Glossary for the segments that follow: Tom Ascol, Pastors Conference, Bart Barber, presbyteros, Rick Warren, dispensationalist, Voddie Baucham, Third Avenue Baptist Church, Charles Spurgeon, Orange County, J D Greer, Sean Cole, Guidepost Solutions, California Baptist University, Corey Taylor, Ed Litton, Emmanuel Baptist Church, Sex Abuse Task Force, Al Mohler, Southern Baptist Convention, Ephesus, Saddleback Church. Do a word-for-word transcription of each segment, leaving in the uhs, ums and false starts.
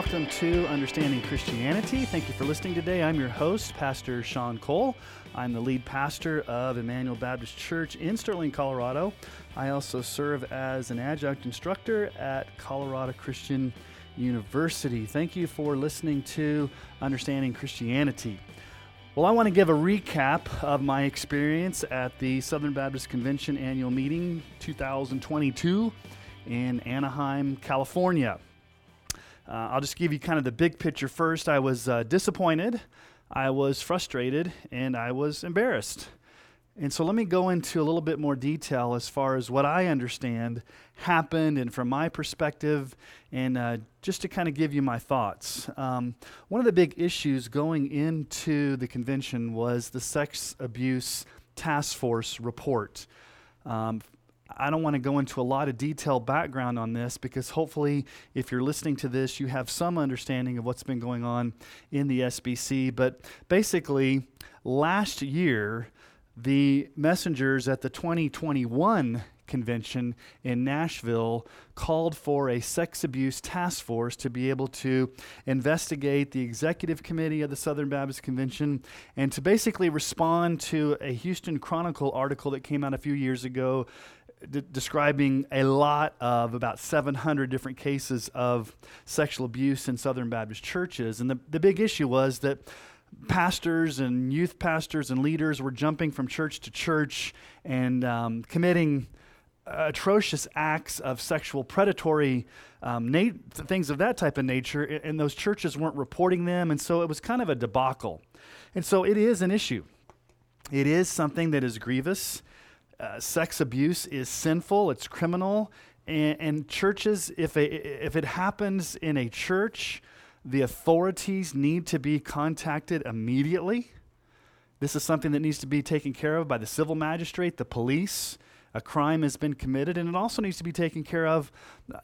Welcome to Understanding Christianity. Thank you for listening today. I'm your host, Pastor Sean Cole. I'm the lead pastor of Emmanuel Baptist Church in Sterling, Colorado. I also serve as an adjunct instructor at Colorado Christian University. Thank you for listening to Understanding Christianity. Well, I want to give a recap of my experience at the Southern Baptist Convention Annual Meeting two thousand twenty-two in Anaheim, California. Uh, I'll just give you kind of the big picture first. I was uh, disappointed, I was frustrated, and I was embarrassed. And so let me go into a little bit more detail as far as what I understand happened and from my perspective, and uh, just to kind of give you my thoughts. Um, one of the big issues going into the convention was the Sex Abuse Task Force report. Um, I don't want to go into a lot of detailed background on this because hopefully if you're listening to this, you have some understanding of what's been going on in the S B C. But basically, last year, the messengers at the twenty twenty-one convention in Nashville called for a sex abuse task force to be able to investigate the executive committee of the Southern Baptist Convention and to basically respond to a Houston Chronicle article that came out a few years ago De- describing a lot of about seven hundred different cases of sexual abuse in Southern Baptist churches. And the, the big issue was that pastors and youth pastors and leaders were jumping from church to church and um, committing atrocious acts of sexual predatory um, na- things of that type of nature, and those churches weren't reporting them, and so it was kind of a debacle. And so it is an issue. It is something that is grievous. Uh, sex abuse is sinful, it's criminal, and, and churches, if, a, if it happens in a church, the authorities need to be contacted immediately. This is something that needs to be taken care of by the civil magistrate, the police. A crime has been committed, and it also needs to be taken care of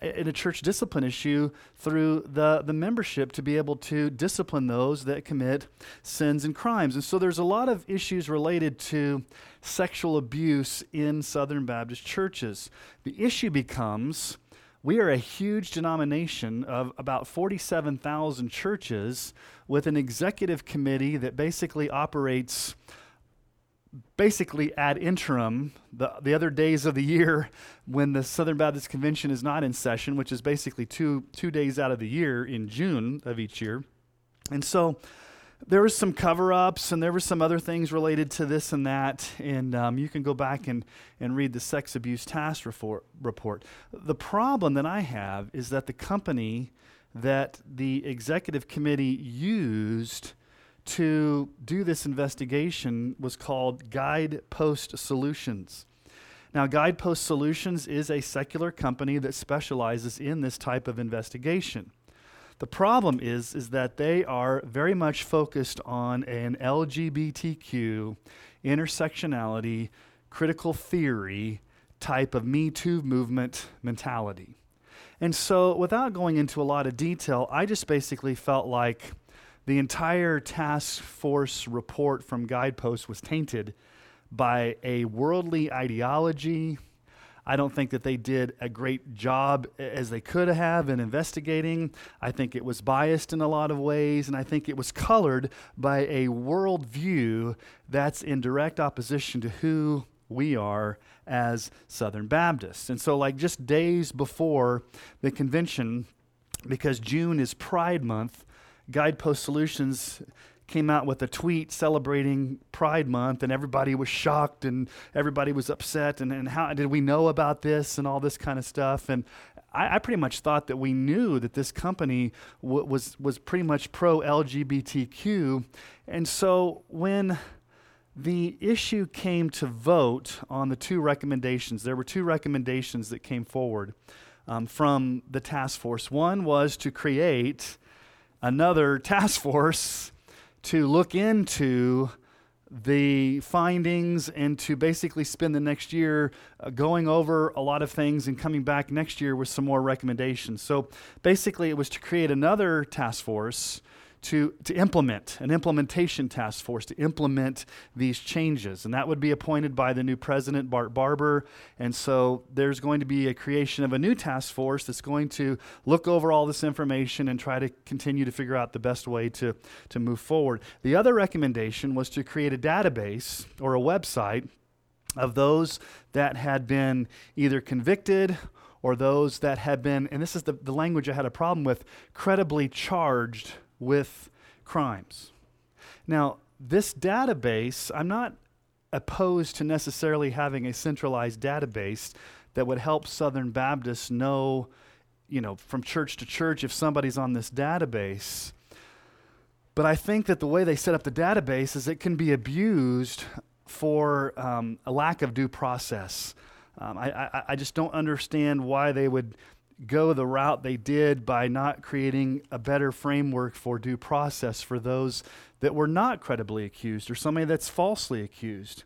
in a church discipline issue through the, the membership to be able to discipline those that commit sins and crimes. And so there's a lot of issues related to sexual abuse in Southern Baptist churches. The issue becomes, we are a huge denomination of about forty-seven thousand churches with an executive committee that basically operates basically ad interim, the, the other days of the year when the Southern Baptist Convention is not in session, which is basically two two days out of the year in June of each year. And so there was some cover-ups and there were some other things related to this and that, and um, you can go back and, and read the Sex Abuse Task Report. The problem that I have is that the company that the executive committee used to do this investigation was called Guidepost Solutions. Now, Guidepost Solutions is a secular company that specializes in this type of investigation. The problem is, is that they are very much focused on an L G B T Q, intersectionality, critical theory type of Me Too movement mentality. And so, without going into a lot of detail, I just basically felt like the entire task force report from Guidepost was tainted by a worldly ideology. I don't think that they did a great job as they could have in investigating. I think it was biased in a lot of ways, and I think it was colored by a worldview that's in direct opposition to who we are as Southern Baptists. And so, like, just days before the convention, because June is Pride Month, Guidepost Solutions came out with a tweet celebrating Pride Month, and everybody was shocked and everybody was upset, and, and how did we know about this and all this kind of stuff. And I, I pretty much thought that we knew that this company w- was, was pretty much pro-L G B T Q. And so when the issue came to vote on the two recommendations, there were two recommendations that came forward um, from the task force. One was to create another task force to look into the findings and to basically spend the next year uh, going over a lot of things and coming back next year with some more recommendations. So basically it was to create another task force to, to implement, an implementation task force to implement these changes. And that would be appointed by the new president, Bart Barber. And so there's going to be a creation of a new task force that's going to look over all this information and try to continue to figure out the best way to, to move forward. The other recommendation was to create a database or a website of those that had been either convicted or those that had been, and this is the, the language I had a problem with, credibly charged with crimes. Now, this database, I'm not opposed to necessarily having a centralized database that would help Southern Baptists know, you know, from church to church if somebody's on this database. But I think that the way they set up the database is it can be abused for um, a lack of due process. Um, I, I, I just don't understand why they would go the route they did by not creating a better framework for due process for those that were not credibly accused or somebody that's falsely accused.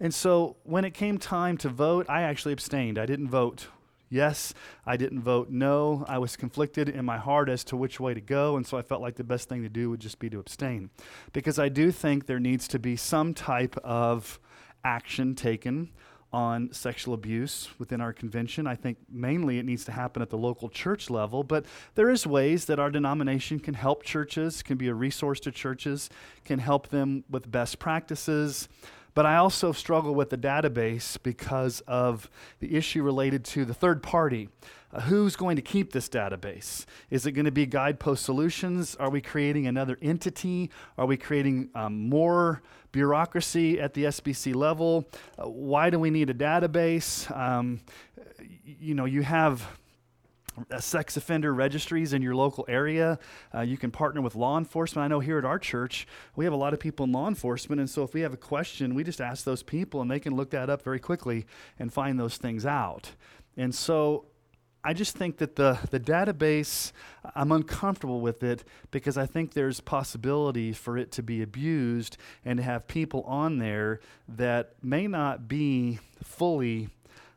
And so when it came time to vote, I actually abstained. I didn't vote yes. I didn't vote no. I was conflicted in my heart as to which way to go, and so I felt like the best thing to do would just be to abstain. Because I do think there needs to be some type of action taken on sexual abuse within our convention. I think mainly it needs to happen at the local church level, but there is ways that our denomination can help churches, can be a resource to churches, can help them with best practices. But I also struggle with the database because of the issue related to the third party. Uh, who's going to keep this database? Is it going to be Guidepost Solutions? Are we creating another entity? Are we creating um, more bureaucracy at the S B C level? Uh, why do we need a database? Um, you know, you have Uh, sex offender registries in your local area. Uh, you can partner with law enforcement. I know here at our church, we have a lot of people in law enforcement, and so if we have a question, we just ask those people, and they can look that up very quickly and find those things out. And so I just think that the, the database, I'm uncomfortable with it because I think there's possibility for it to be abused and to have people on there that may not be fully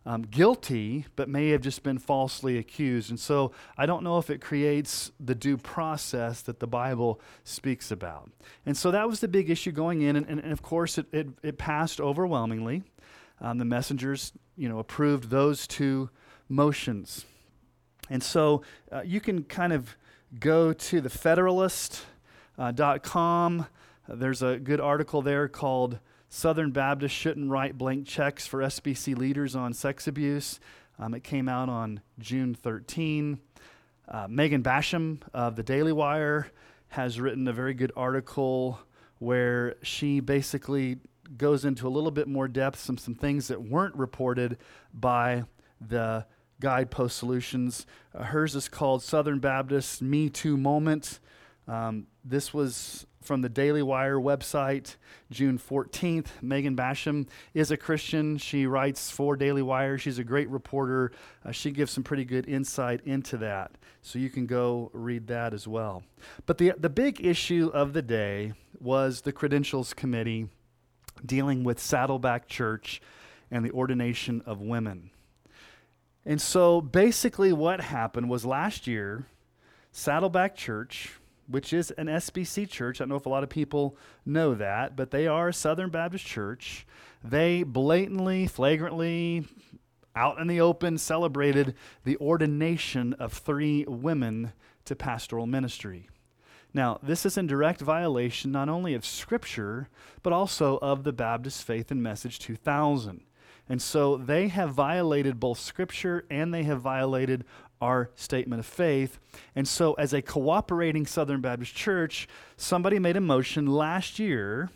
Um, guilty, but may have just been falsely accused. And so I don't know if it creates the due process that the Bible speaks about. And so that was the big issue going in. And, and, and of course, it, it, it passed overwhelmingly. Um, the messengers, you know, approved those two motions. And so uh, you can kind of go to the Federalist dot com. Uh, There's a good article there called Southern Baptists Shouldn't Write Blank Checks for S B C Leaders on Sex Abuse. Um, it came out on June thirteenth. Uh, Megan Basham of the Daily Wire has written a very good article where she basically goes into a little bit more depth some some things that weren't reported by the Guidepost Solutions. Uh, hers is called Southern Baptist Me Too Moment. Um, this was from the Daily Wire website, June fourteenth. Megan Basham is a Christian. She writes for Daily Wire. She's a great reporter. Uh, she gives some pretty good insight into that. So you can go read that as well. But the the big issue of the day was the Credentials Committee dealing with Saddleback Church and the ordination of women. And so basically what happened was last year, Saddleback Church, which is an S B C church. I don't know if a lot of people know that, but they are a Southern Baptist church. They blatantly, flagrantly, out in the open, celebrated the ordination of three women to pastoral ministry. Now, this is in direct violation not only of Scripture, but also of the Baptist Faith and Message two thousand. And so they have violated both Scripture and they have violated our statement of faith. And so as a cooperating Southern Baptist church, somebody made a motion last year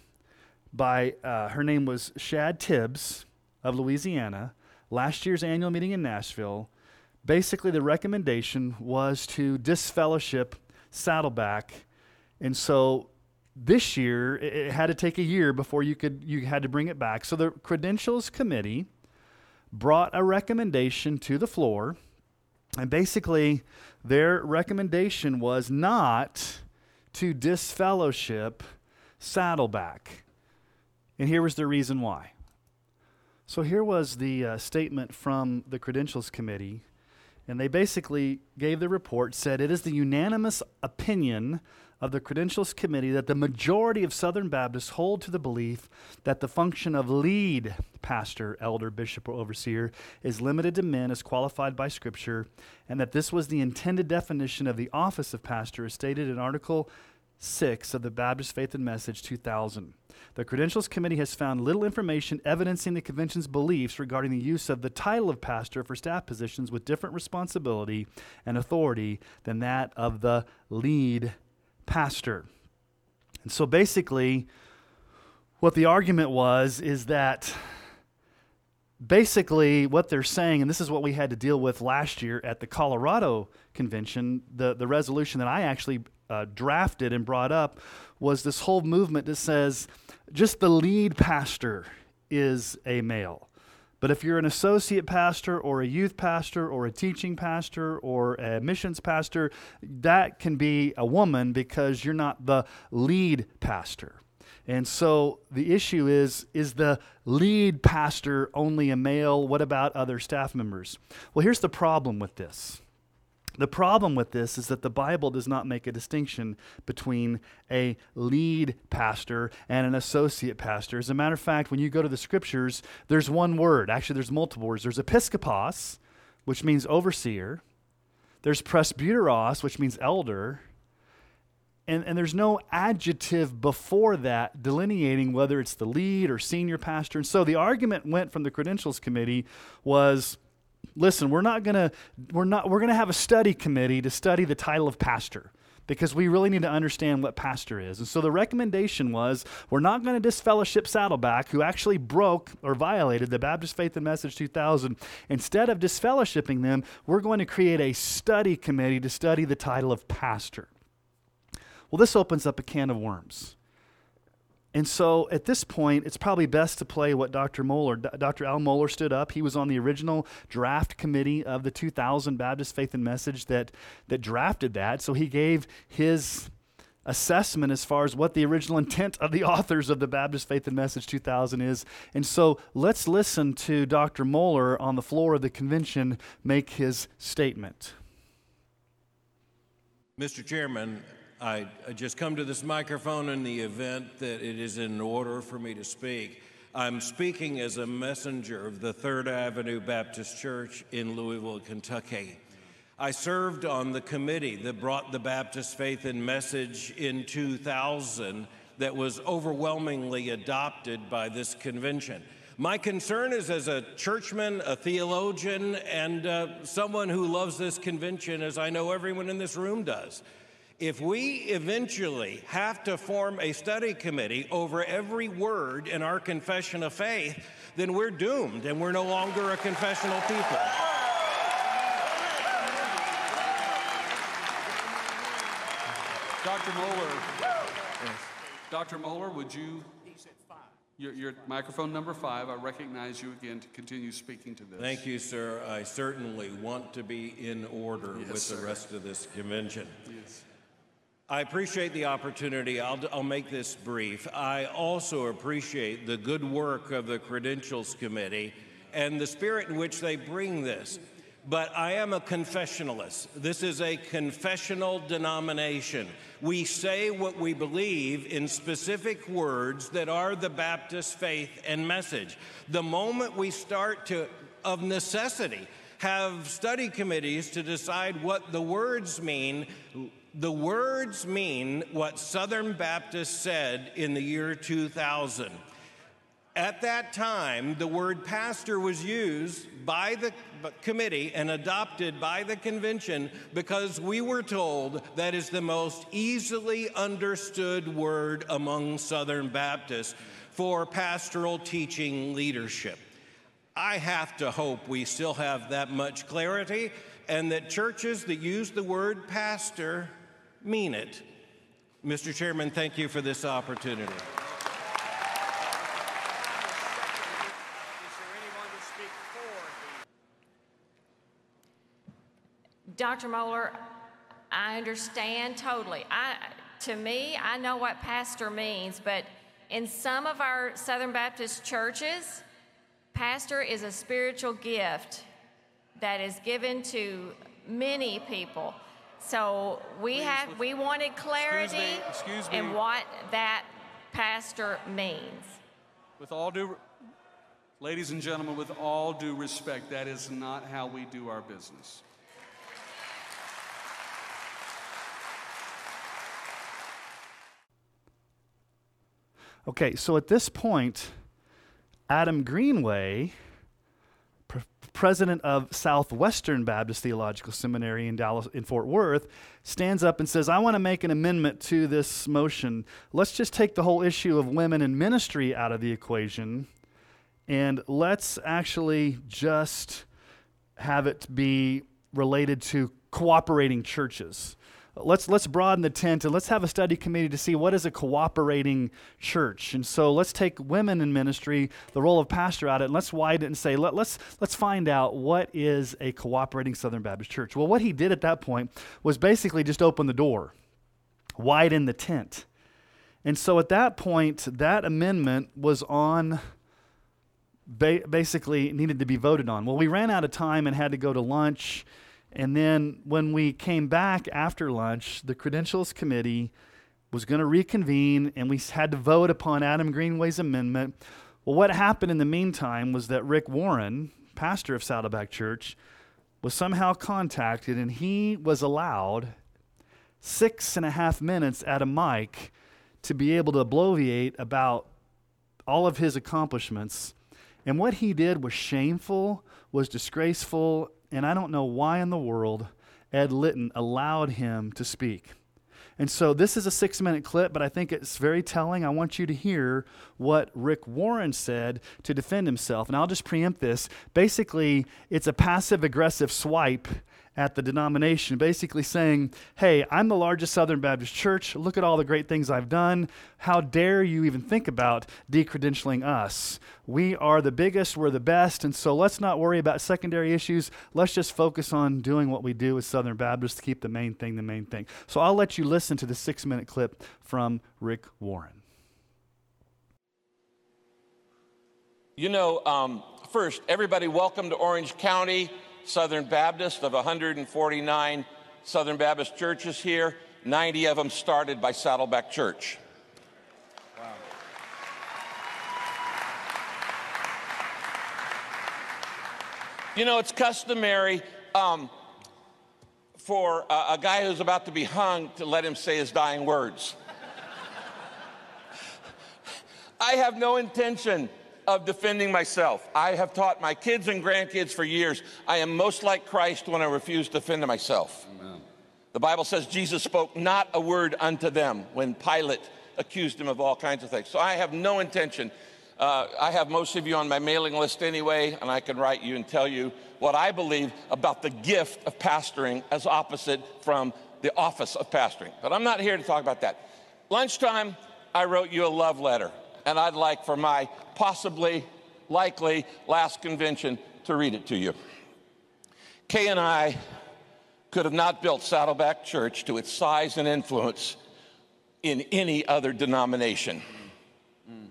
by, uh, her name was Shad Tibbs of Louisiana, last year's annual meeting in Nashville. Basically the recommendation was to disfellowship Saddleback. And so this year, it, it had to take a year before you could, you had to bring it back. So the Credentials Committee brought a recommendation to the floor. And basically, their recommendation was not to disfellowship Saddleback. And here was the reason why. So here was the uh, statement from the Credentials Committee, and they basically gave the report, said, "It is the unanimous opinion of the Credentials Committee that the majority of Southern Baptists hold to the belief that the function of lead pastor, elder, bishop, or overseer is limited to men as qualified by Scripture, and that this was the intended definition of the office of pastor as stated in Article six of the Baptist Faith and Message two thousand. The Credentials Committee has found little information evidencing the convention's beliefs regarding the use of the title of pastor for staff positions with different responsibility and authority than that of the lead pastor. And so basically, what the argument was is that basically what they're saying, and this is what we had to deal with last year at the Colorado Convention, the, the resolution that I actually Uh, drafted and brought up was this whole movement that says just the lead pastor is a male. But if you're an associate pastor or a youth pastor or a teaching pastor or a missions pastor, that can be a woman because you're not the lead pastor. And so the issue is, is the lead pastor only a male? What about other staff members? Well, here's the problem with this. The problem with this is that the Bible does not make a distinction between a lead pastor and an associate pastor. As a matter of fact, when you go to the Scriptures, there's one word. Actually, there's multiple words. There's episkopos, which means overseer. There's presbyteros, which means elder. And, and there's no adjective before that delineating whether it's the lead or senior pastor. And so the argument went from the Credentials Committee was, listen, we're not going to we're not we're going to have a study committee to study the title of pastor because we really need to understand what pastor is. And so the recommendation was we're not going to disfellowship Saddleback, who actually broke or violated the Baptist Faith and Message two thousand. Instead of disfellowshipping them, we're going to create a study committee to study the title of pastor. Well, this opens up a can of worms. And so at this point, it's probably best to play what Doctor Mohler, Doctor Al Mohler stood up. He was on the original draft committee of the two thousand Baptist Faith and Message that that drafted that. So he gave his assessment as far as what the original intent of the authors of the Baptist Faith and Message two thousand is. And so let's listen to Doctor Mohler on the floor of the convention make his statement. Mister Chairman, I just come to this microphone in the event that it is in order for me to speak. I'm speaking as a messenger of the Third Avenue Baptist Church in Louisville, Kentucky. I served on the committee that brought the Baptist Faith and Message in two thousand that was overwhelmingly adopted by this convention. My concern is as a churchman, a theologian, and uh, someone who loves this convention, as I know everyone in this room does. If we eventually have to form a study committee over every word in our confession of faith, then we're doomed and we're no longer a confessional people. Doctor Mohler, yes. Doctor Mohler, would you? He said five. Your, your microphone number five. I recognize you again to continue speaking to this. Thank you, sir. I certainly want to be in order yes, with sir. the rest of this convention. Yes. I appreciate the opportunity. I'll, I'll make this brief. I also appreciate the good work of the Credentials Committee and the spirit in which they bring this. But I am a confessionalist. This is a confessional denomination. We say what we believe in specific words that are the Baptist faith and message. The moment we start to, of necessity, have study committees to decide what the words mean, the words mean what Southern Baptists said in the year two thousand. At that time, the word pastor was used by the committee and adopted by the convention because we were told that is the most easily understood word among Southern Baptists for pastoral teaching leadership. I have to hope we still have that much clarity and that churches that use the word pastor mean it. Mister Chairman, thank you for this opportunity. Is there anyone to speak for? Doctor Mohler, I understand totally. I, to me, I know what pastor means, but in some of our Southern Baptist churches, pastor is a spiritual gift that is given to many people. So we Please have we wanted clarity excuse me, excuse me. in what that pastor means. With all due, ladies and gentlemen, with all due respect, that is not how we do our business. Okay, so at this point, Adam Greenway, pre president of Southwestern Baptist Theological Seminary in Dallas, in Fort Worth, stands up and says, I want to make an amendment to this motion. Let's just take the whole issue of women in ministry out of the equation. And let's actually just have it be related to cooperating churches. Let's let's broaden the tent, and let's have a study committee to see what is a cooperating church. And so let's take women in ministry, the role of pastor out of it, and let's widen it and say, let, let's let's find out what is a cooperating Southern Baptist church. Well, what he did at that point was basically just open the door, widen the tent. And so at that point, that amendment was on... basically needed to be voted on. Well, we ran out of time and had to go to lunch. And then when we came back after lunch, the Credentials Committee was going to reconvene, and we had to vote upon Adam Greenway's amendment. Well, what happened in the meantime was that Rick Warren, pastor of Saddleback Church, was somehow contacted, and he was allowed six and a half minutes at a mic to be able to bloviate about all of his accomplishments. And what he did was shameful, was disgraceful, and I don't know why in the world Ed Litton allowed him to speak. And so this is a six-minute clip, but I think it's very telling. I want you to hear what Rick Warren said to defend himself. And I'll just preempt this. Basically, it's a passive-aggressive swipe at the denomination, basically saying, hey, I'm the largest Southern Baptist church. Look at all the great things I've done. How dare you even think about decredentialing us? We are the biggest, we're the best, and so let's not worry about secondary issues. Let's just focus on doing what we do as Southern Baptists to keep the main thing the main thing. So I'll let you listen to the six-minute clip from Rick Warren. You know, um, first, everybody, welcome to Orange County. Southern Baptist of one hundred forty-nine Southern Baptist churches here, ninety of them started by Saddleback Church. Wow. You know, it's customary um, for a, a guy who's about to be hung to let him say his dying words. I have no intention of defending myself. I have taught my kids and grandkids for years, I am most like Christ when I refuse to defend myself. Amen. The Bible says Jesus spoke not a word unto them when Pilate accused him of all kinds of things. So I have no intention. Uh, I have most of you on my mailing list anyway, and I can write you and tell you what I believe about the gift of pastoring as opposite from the office of pastoring. But I'm not here to talk about that. Lunchtime, I wrote you a love letter, and I'd like for my possibly, likely last convention to read it to you. Kay and I could have not built Saddleback Church to its size and influence in any other denomination. Mm.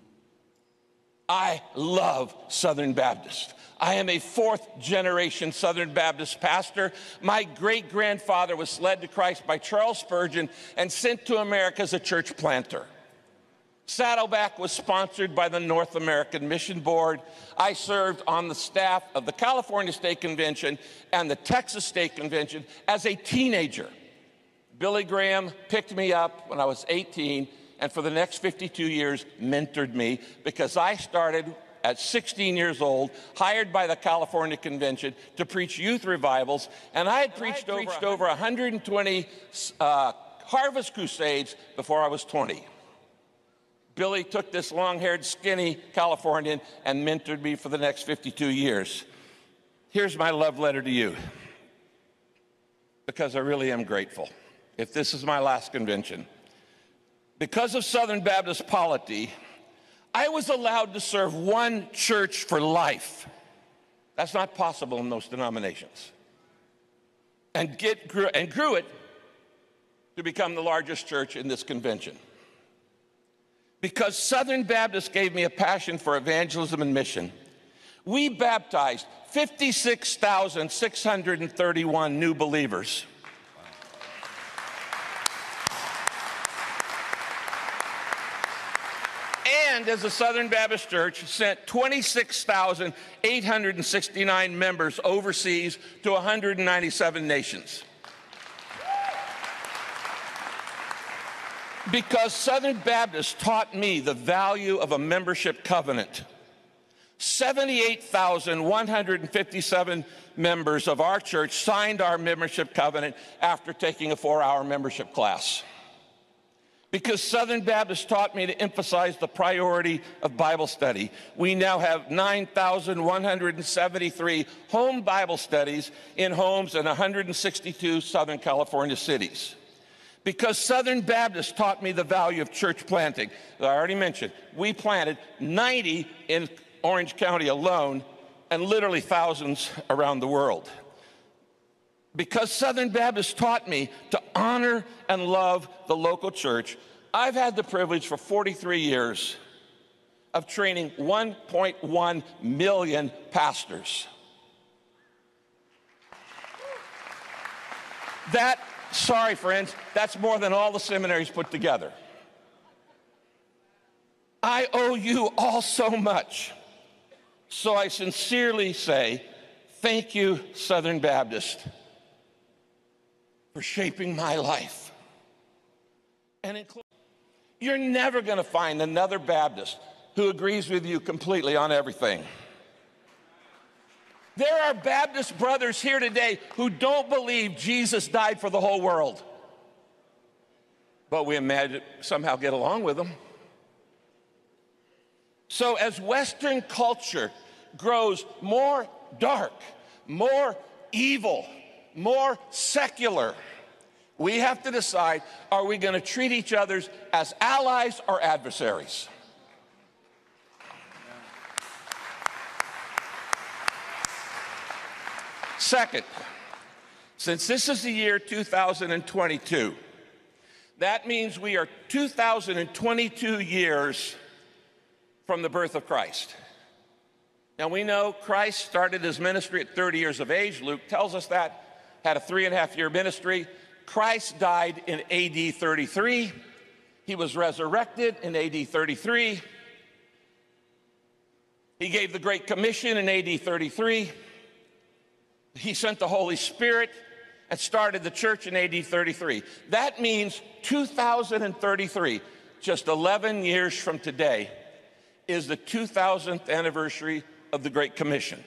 I love Southern Baptist. I am a fourth generation Southern Baptist pastor. My great-grandfather was led to Christ by Charles Spurgeon and sent to America as a church planter. Saddleback was sponsored by the North American Mission Board. I served on the staff of the California State Convention and the Texas State Convention as a teenager. Billy Graham picked me up when I was eighteen and for the next fifty-two years mentored me, because I started at sixteen years old, hired by the California Convention to preach youth revivals, and I had preached, I had preached over one hundred twenty uh, Harvest Crusades before I was twenty. Billy took this long-haired, skinny Californian and mentored me for the next fifty-two years. Here's my love letter to you, because I really am grateful, if this is my last convention. Because of Southern Baptist polity, I was allowed to serve one church for life. That's not possible in most denominations. And, get, grew, and grew it to become the largest church in this convention. Because Southern Baptist gave me a passion for evangelism and mission, we baptized fifty-six thousand six hundred thirty-one new believers. Wow. And as the Southern Baptist Church sent twenty-six thousand eight hundred sixty-nine members overseas to one hundred ninety-seven nations. Because Southern Baptists taught me the value of a membership covenant. seventy-eight thousand one hundred fifty-seven members of our church signed our membership covenant after taking a four-hour membership class. Because Southern Baptists taught me to emphasize the priority of Bible study, we now have nine thousand one hundred seventy-three home Bible studies in homes in one hundred sixty-two Southern California cities. Because Southern Baptists taught me the value of church planting, that I already mentioned. We planted ninety in Orange County alone and literally thousands around the world. Because Southern Baptists taught me to honor and love the local church, I've had the privilege for forty-three years of training one point one million pastors. That, sorry friends, that's more than all the seminaries put together. I owe you all so much. So I sincerely say, thank you, Southern Baptist, for shaping my life. And include, you're never going to find another Baptist who agrees with you completely on everything. There are Baptist brothers here today who don't believe Jesus died for the whole world. But we imagine somehow get along with them. So as Western culture grows more dark, more evil, more secular, we have to decide, are we going to treat each other as allies or adversaries? Second, since this is the year two thousand twenty-two, that means we are two thousand twenty-two years from the birth of Christ. Now we know Christ started his ministry at thirty years of age. Luke tells us that. Had a three and a half year ministry. Christ died in A D thirty-three. He was resurrected in A D thirty-three. He gave the Great Commission in A D thirty-three. He sent the Holy Spirit and started the church in A D thirty-three. That means two thousand thirty-three, just eleven years from today, is the two thousandth anniversary of the Great Commission.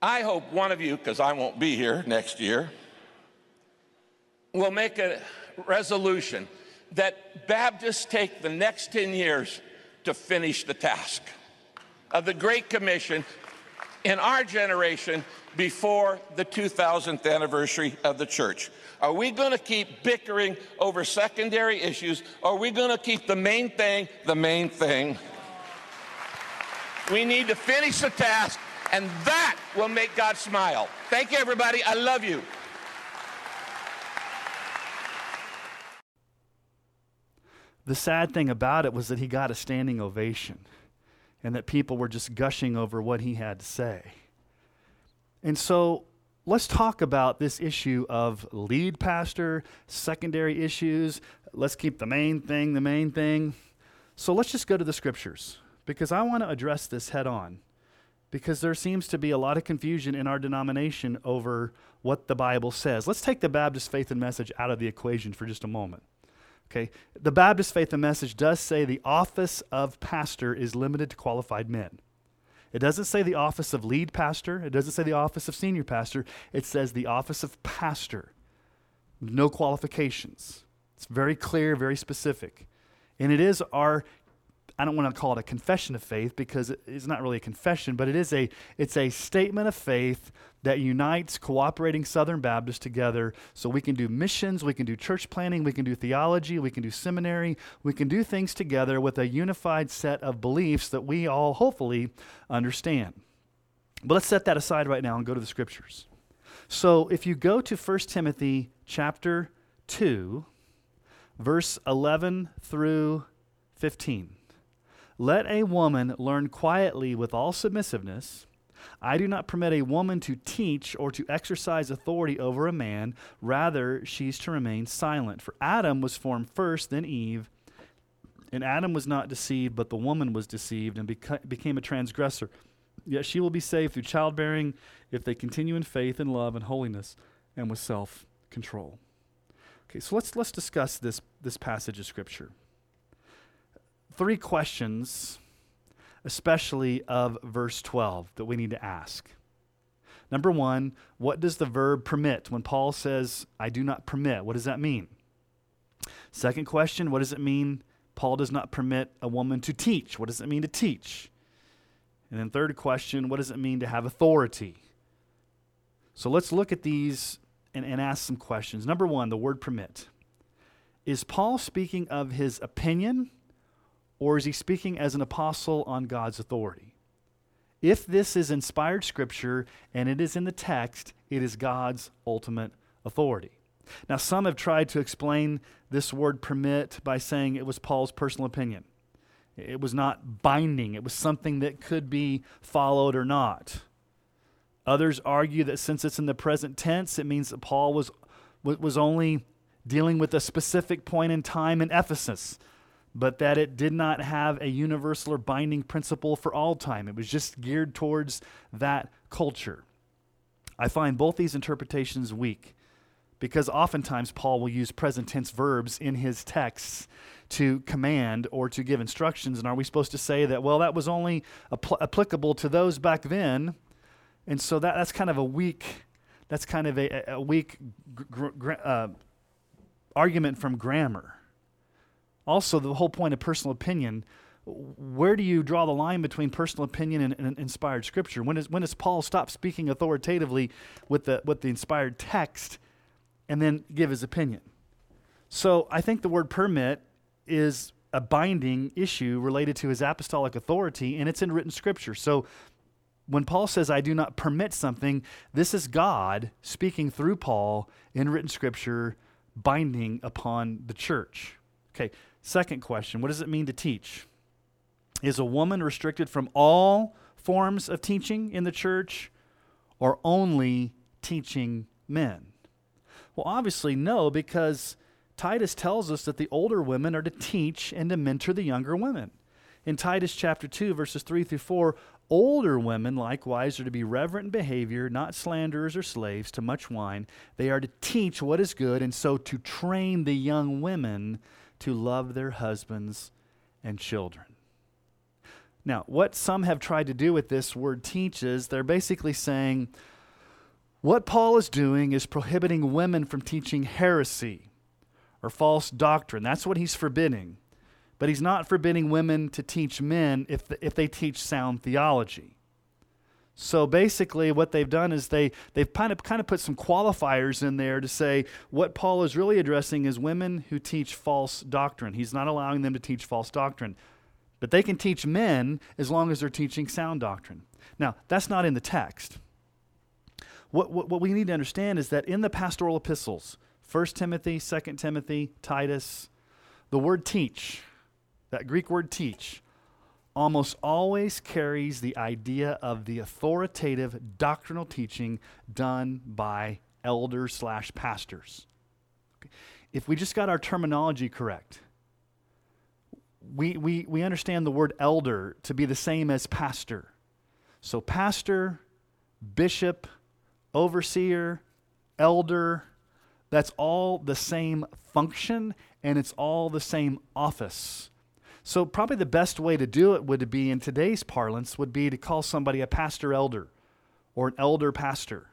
I hope one of you, because I won't be here next year, will make a resolution that Baptists take the next ten years to finish the task of the Great Commission in our generation before the two thousandth anniversary of the church. Are we going to keep bickering over secondary issues? Or are we going to keep the main thing the main thing? We need to finish the task. And that will make God smile. Thank you, everybody. I love you. The sad thing about it was that he got a standing ovation and that people were just gushing over what he had to say. And so let's talk about this issue of lead pastor, secondary issues. Let's keep the main thing the main thing. So let's just go to the scriptures because I want to address this head on, because there seems to be a lot of confusion in our denomination over what the Bible says. Let's take the Baptist Faith and Message out of the equation for just a moment. Okay, the Baptist Faith and Message does say the office of pastor is limited to qualified men. It doesn't say the office of lead pastor. It doesn't say the office of senior pastor. It says the office of pastor. No qualifications. It's very clear, very specific. And it is our, I don't want to call it a confession of faith because it's not really a confession, but it is a it's a statement of faith that unites cooperating Southern Baptists together so we can do missions, we can do church planning, we can do theology, we can do seminary, we can do things together with a unified set of beliefs that we all hopefully understand. But let's set that aside right now and go to the scriptures. So if you go to First Timothy chapter two, verse eleven through fifteen. Let a woman learn quietly with all submissiveness. I do not permit a woman to teach or to exercise authority over a man. Rather, she's to remain silent. For Adam was formed first, then Eve, And Adam was not deceived, but the woman was deceived and beca- became a transgressor. Yet she will be saved through childbearing if they continue in faith and love and holiness and with self-control. Okay, so let's let's discuss this, this passage of Scripture. Three questions, especially of verse twelve, that we need to ask. Number one, what does the verb permit? When Paul says, I do not permit, what does that mean? Second question, what does it mean Paul does not permit a woman to teach? What does it mean to teach? And then third question, what does it mean to have authority? So let's look at these and, and ask some questions. Number one, the word permit. Is Paul speaking of his opinion, or is he speaking as an apostle on God's authority? If this is inspired Scripture and it is in the text, it is God's ultimate authority. Now, some have tried to explain this word permit by saying it was Paul's personal opinion. It was not binding. It was something that could be followed or not. Others argue that since it's in the present tense, it means that Paul was, was only dealing with a specific point in time in Ephesus, but that it did not have a universal or binding principle for all time. It was just geared towards that culture. I find both these interpretations weak, because oftentimes Paul will use present tense verbs in his texts to command or to give instructions. And are we supposed to say that, well, that was only apl- applicable to those back then? And so that, that's kind of a weak, that's kind of a, a weak gr- gr- uh, argument from grammar. Also, the whole point of personal opinion, where do you draw the line between personal opinion and, and inspired Scripture? When, is, when does Paul stop speaking authoritatively with the, with the inspired text and then give his opinion? So I think the word permit is a binding issue related to his apostolic authority, and it's in written Scripture. So when Paul says, I do not permit something, this is God speaking through Paul in written Scripture, binding upon the church. Okay, second question, what does it mean to teach? Is a woman restricted from all forms of teaching in the church, or only teaching men? Well, obviously no, because Titus tells us that the older women are to teach and to mentor the younger women. In Titus chapter two, verses three through four, older women likewise are to be reverent in behavior, not slanderers or slaves to much wine. They are to teach what is good, and so to train the young women to love their husbands and children. Now, what some have tried to do with this word teach is they're basically saying, what Paul is doing is prohibiting women from teaching heresy or false doctrine. That's what he's forbidding. But he's not forbidding women to teach men if the, if they teach sound theology. So basically what they've done is they, they've kind of, kind of put some qualifiers in there to say what Paul is really addressing is women who teach false doctrine. He's not allowing them to teach false doctrine. But they can teach men as long as they're teaching sound doctrine. Now, that's not in the text. What, what what we need to understand is that in the pastoral epistles, First Timothy, Second Timothy, Titus, the word teach, that Greek word teach, almost always carries the idea of the authoritative doctrinal teaching done by elders slash pastors. If we just got our terminology correct, we, we, we understand the word elder to be the same as pastor. So pastor, bishop, overseer, elder, that's all the same function, and it's all the same office. So probably the best way to do it would be, in today's parlance, would be to call somebody a pastor elder or an elder pastor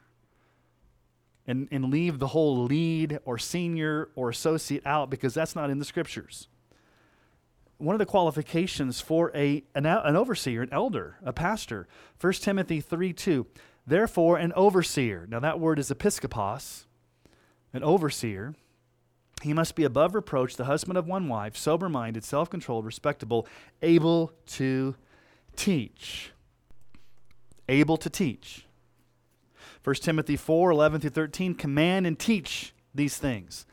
and, and leave the whole lead or senior or associate out, because that's not in the Scriptures. One of the qualifications for a an, an overseer, an elder, a pastor, First Timothy three two, therefore, an overseer, now that word is episkopos, an overseer, he must be above reproach, the husband of one wife, sober-minded, self-controlled, respectable, able to teach. Able to teach. First Timothy four eleven through thirteen, command and teach these things.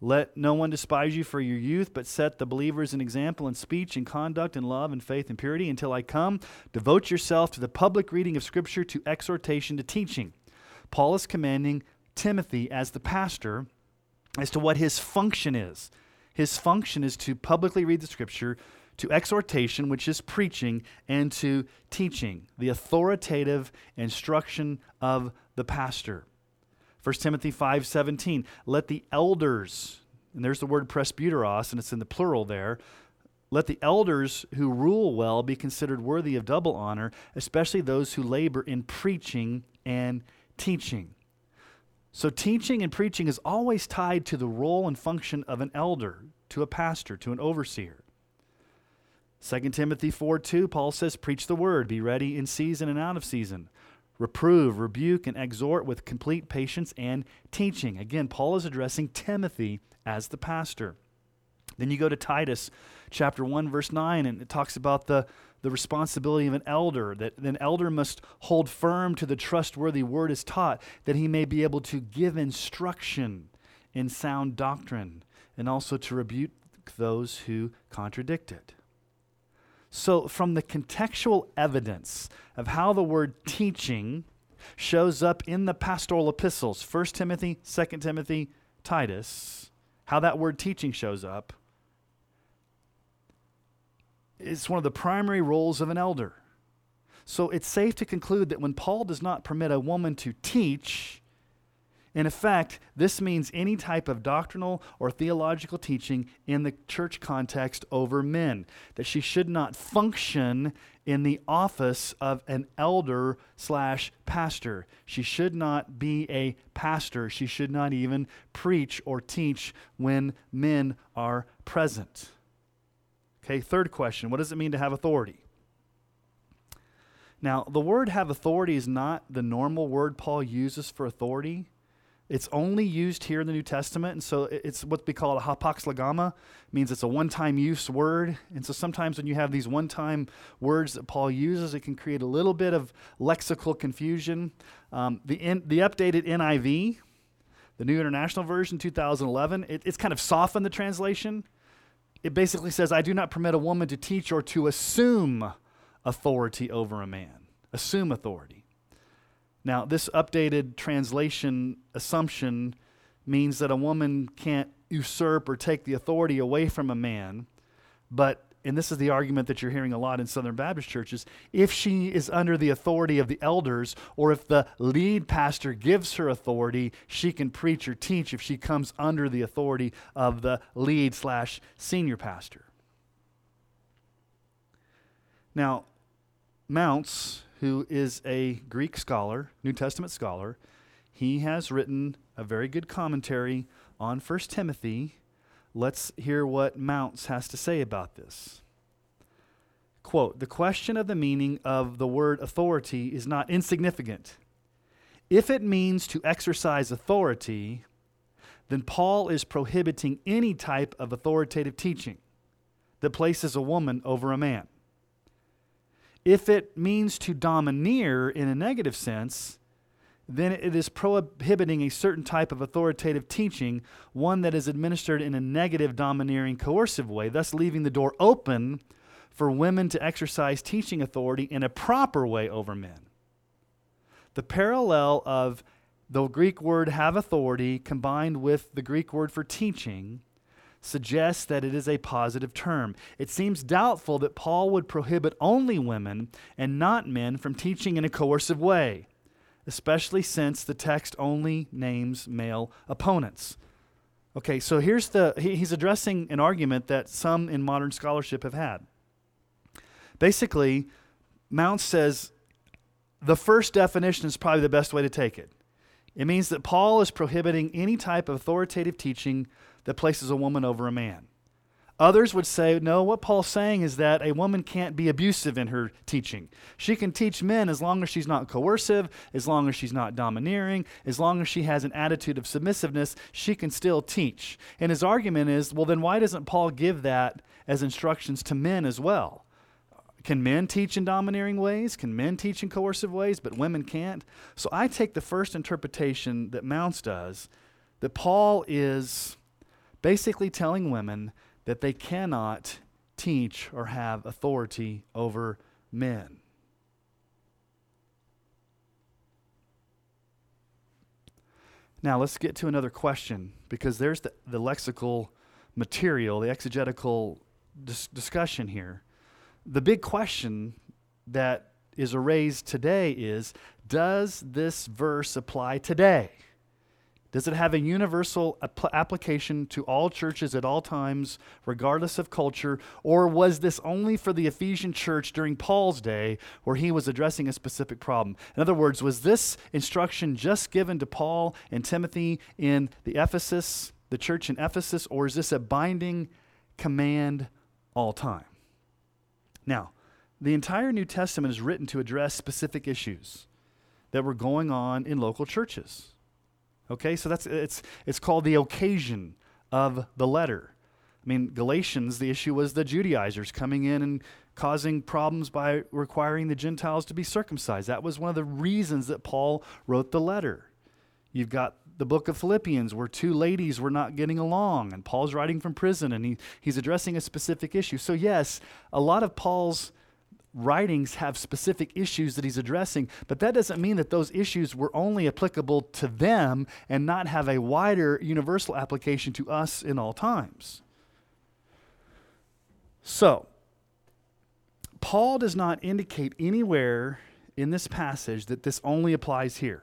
Let no one despise you for your youth, but set the believers an example in speech and conduct and love and faith and purity until I come. Devote yourself to the public reading of Scripture, to exhortation, to teaching. Paul is commanding Timothy as the pastor as to what his function is. His function is to publicly read the Scripture, to exhortation, which is preaching, and to teaching, the authoritative instruction of the pastor. First Timothy five seventeen, let the elders, and there's the word presbyteros, and it's in the plural there, let the elders who rule well be considered worthy of double honor, especially those who labor in preaching and teaching. So teaching and preaching is always tied to the role and function of an elder, to a pastor, to an overseer. Second Timothy four two, Paul says, preach the word, be ready in season and out of season. Reprove, rebuke, and exhort with complete patience and teaching. Again, Paul is addressing Timothy as the pastor. Then you go to Titus chapter one, verse nine, and it talks about the, the responsibility of an elder, that an elder must hold firm to the trustworthy word as taught, that he may be able to give instruction in sound doctrine, and also to rebuke those who contradict it. So from the contextual evidence of how the word teaching shows up in the pastoral epistles, First Timothy, Second Timothy, Titus, how that word teaching shows up, it's one of the primary roles of an elder. So it's safe to conclude that when Paul does not permit a woman to teach, in effect, this means any type of doctrinal or theological teaching in the church context over men, that she should not function in the office of an elder slash pastor. She should not be a pastor. She should not even preach or teach when men are present. Okay, third question, what does it mean to have authority? Now, the word have authority is not the normal word Paul uses for authority. It's only used here in the New Testament, and so it's what we call a hapax legama. It means it's a one-time use word, and so sometimes when you have these one-time words that Paul uses, it can create a little bit of lexical confusion. Um, the in, the updated N I V, the New International Version, two thousand eleven, it, it's kind of softened the translation. It basically says, I do not permit a woman to teach or to assume authority over a man. Assume authority. Now, this updated translation assumption means that a woman can't usurp or take the authority away from a man, but, and this is the argument that you're hearing a lot in Southern Baptist churches, if she is under the authority of the elders, or if the lead pastor gives her authority, she can preach or teach if she comes under the authority of the lead slash senior pastor. Now, Mounts, who is a Greek scholar, New Testament scholar, he has written a very good commentary on First Timothy. Let's hear what Mounts has to say about this. Quote, the question of the meaning of the word authority is not insignificant. If it means to exercise authority, then Paul is prohibiting any type of authoritative teaching that places a woman over a man. If it means to domineer in a negative sense, then it is prohibiting a certain type of authoritative teaching, one that is administered in a negative, domineering, coercive way, thus leaving the door open for women to exercise teaching authority in a proper way over men. The parallel of the Greek word have authority combined with the Greek word for teaching suggests that it is a positive term. It seems doubtful that Paul would prohibit only women and not men from teaching in a coercive way, especially since the text only names male opponents. Okay, so here's the, he, he's addressing an argument that some in modern scholarship have had. Basically, Mount says the first definition is probably the best way to take it. It means that Paul is prohibiting any type of authoritative teaching that places a woman over a man. Others would say, no, what Paul's saying is that a woman can't be abusive in her teaching. She can teach men as long as she's not coercive, as long as she's not domineering, as long as she has an attitude of submissiveness, she can still teach. And his argument is, well, then why doesn't Paul give that as instructions to men as well? Can men teach in domineering ways? Can men teach in coercive ways, but women can't? So I take the first interpretation that Mounts does, that Paul is basically telling women that they cannot teach or have authority over men. Now let's get to another question, because there's the, the lexical material, the exegetical dis- discussion here, the big question that is raised today is, does this verse apply today? Does it have a universal apl- application to all churches at all times, regardless of culture? Or was this only for the Ephesian church during Paul's day, where he was addressing a specific problem? In other words, was this instruction just given to Paul and Timothy in the Ephesus, the church in Ephesus, or is this a binding command all time? Now, the entire New Testament is written to address specific issues that were going on in local churches. Okay, so that's it's it's called the occasion of the letter. I mean, Galatians, the issue was the Judaizers coming in and causing problems by requiring the Gentiles to be circumcised. That was one of the reasons that Paul wrote the letter. You've got the book of Philippians, where two ladies were not getting along, and Paul's writing from prison, and he, he's addressing a specific issue. So yes, a lot of Paul's writings have specific issues that he's addressing, but that doesn't mean that those issues were only applicable to them and not have a wider universal application to us in all times. So, Paul does not indicate anywhere in this passage that this only applies here.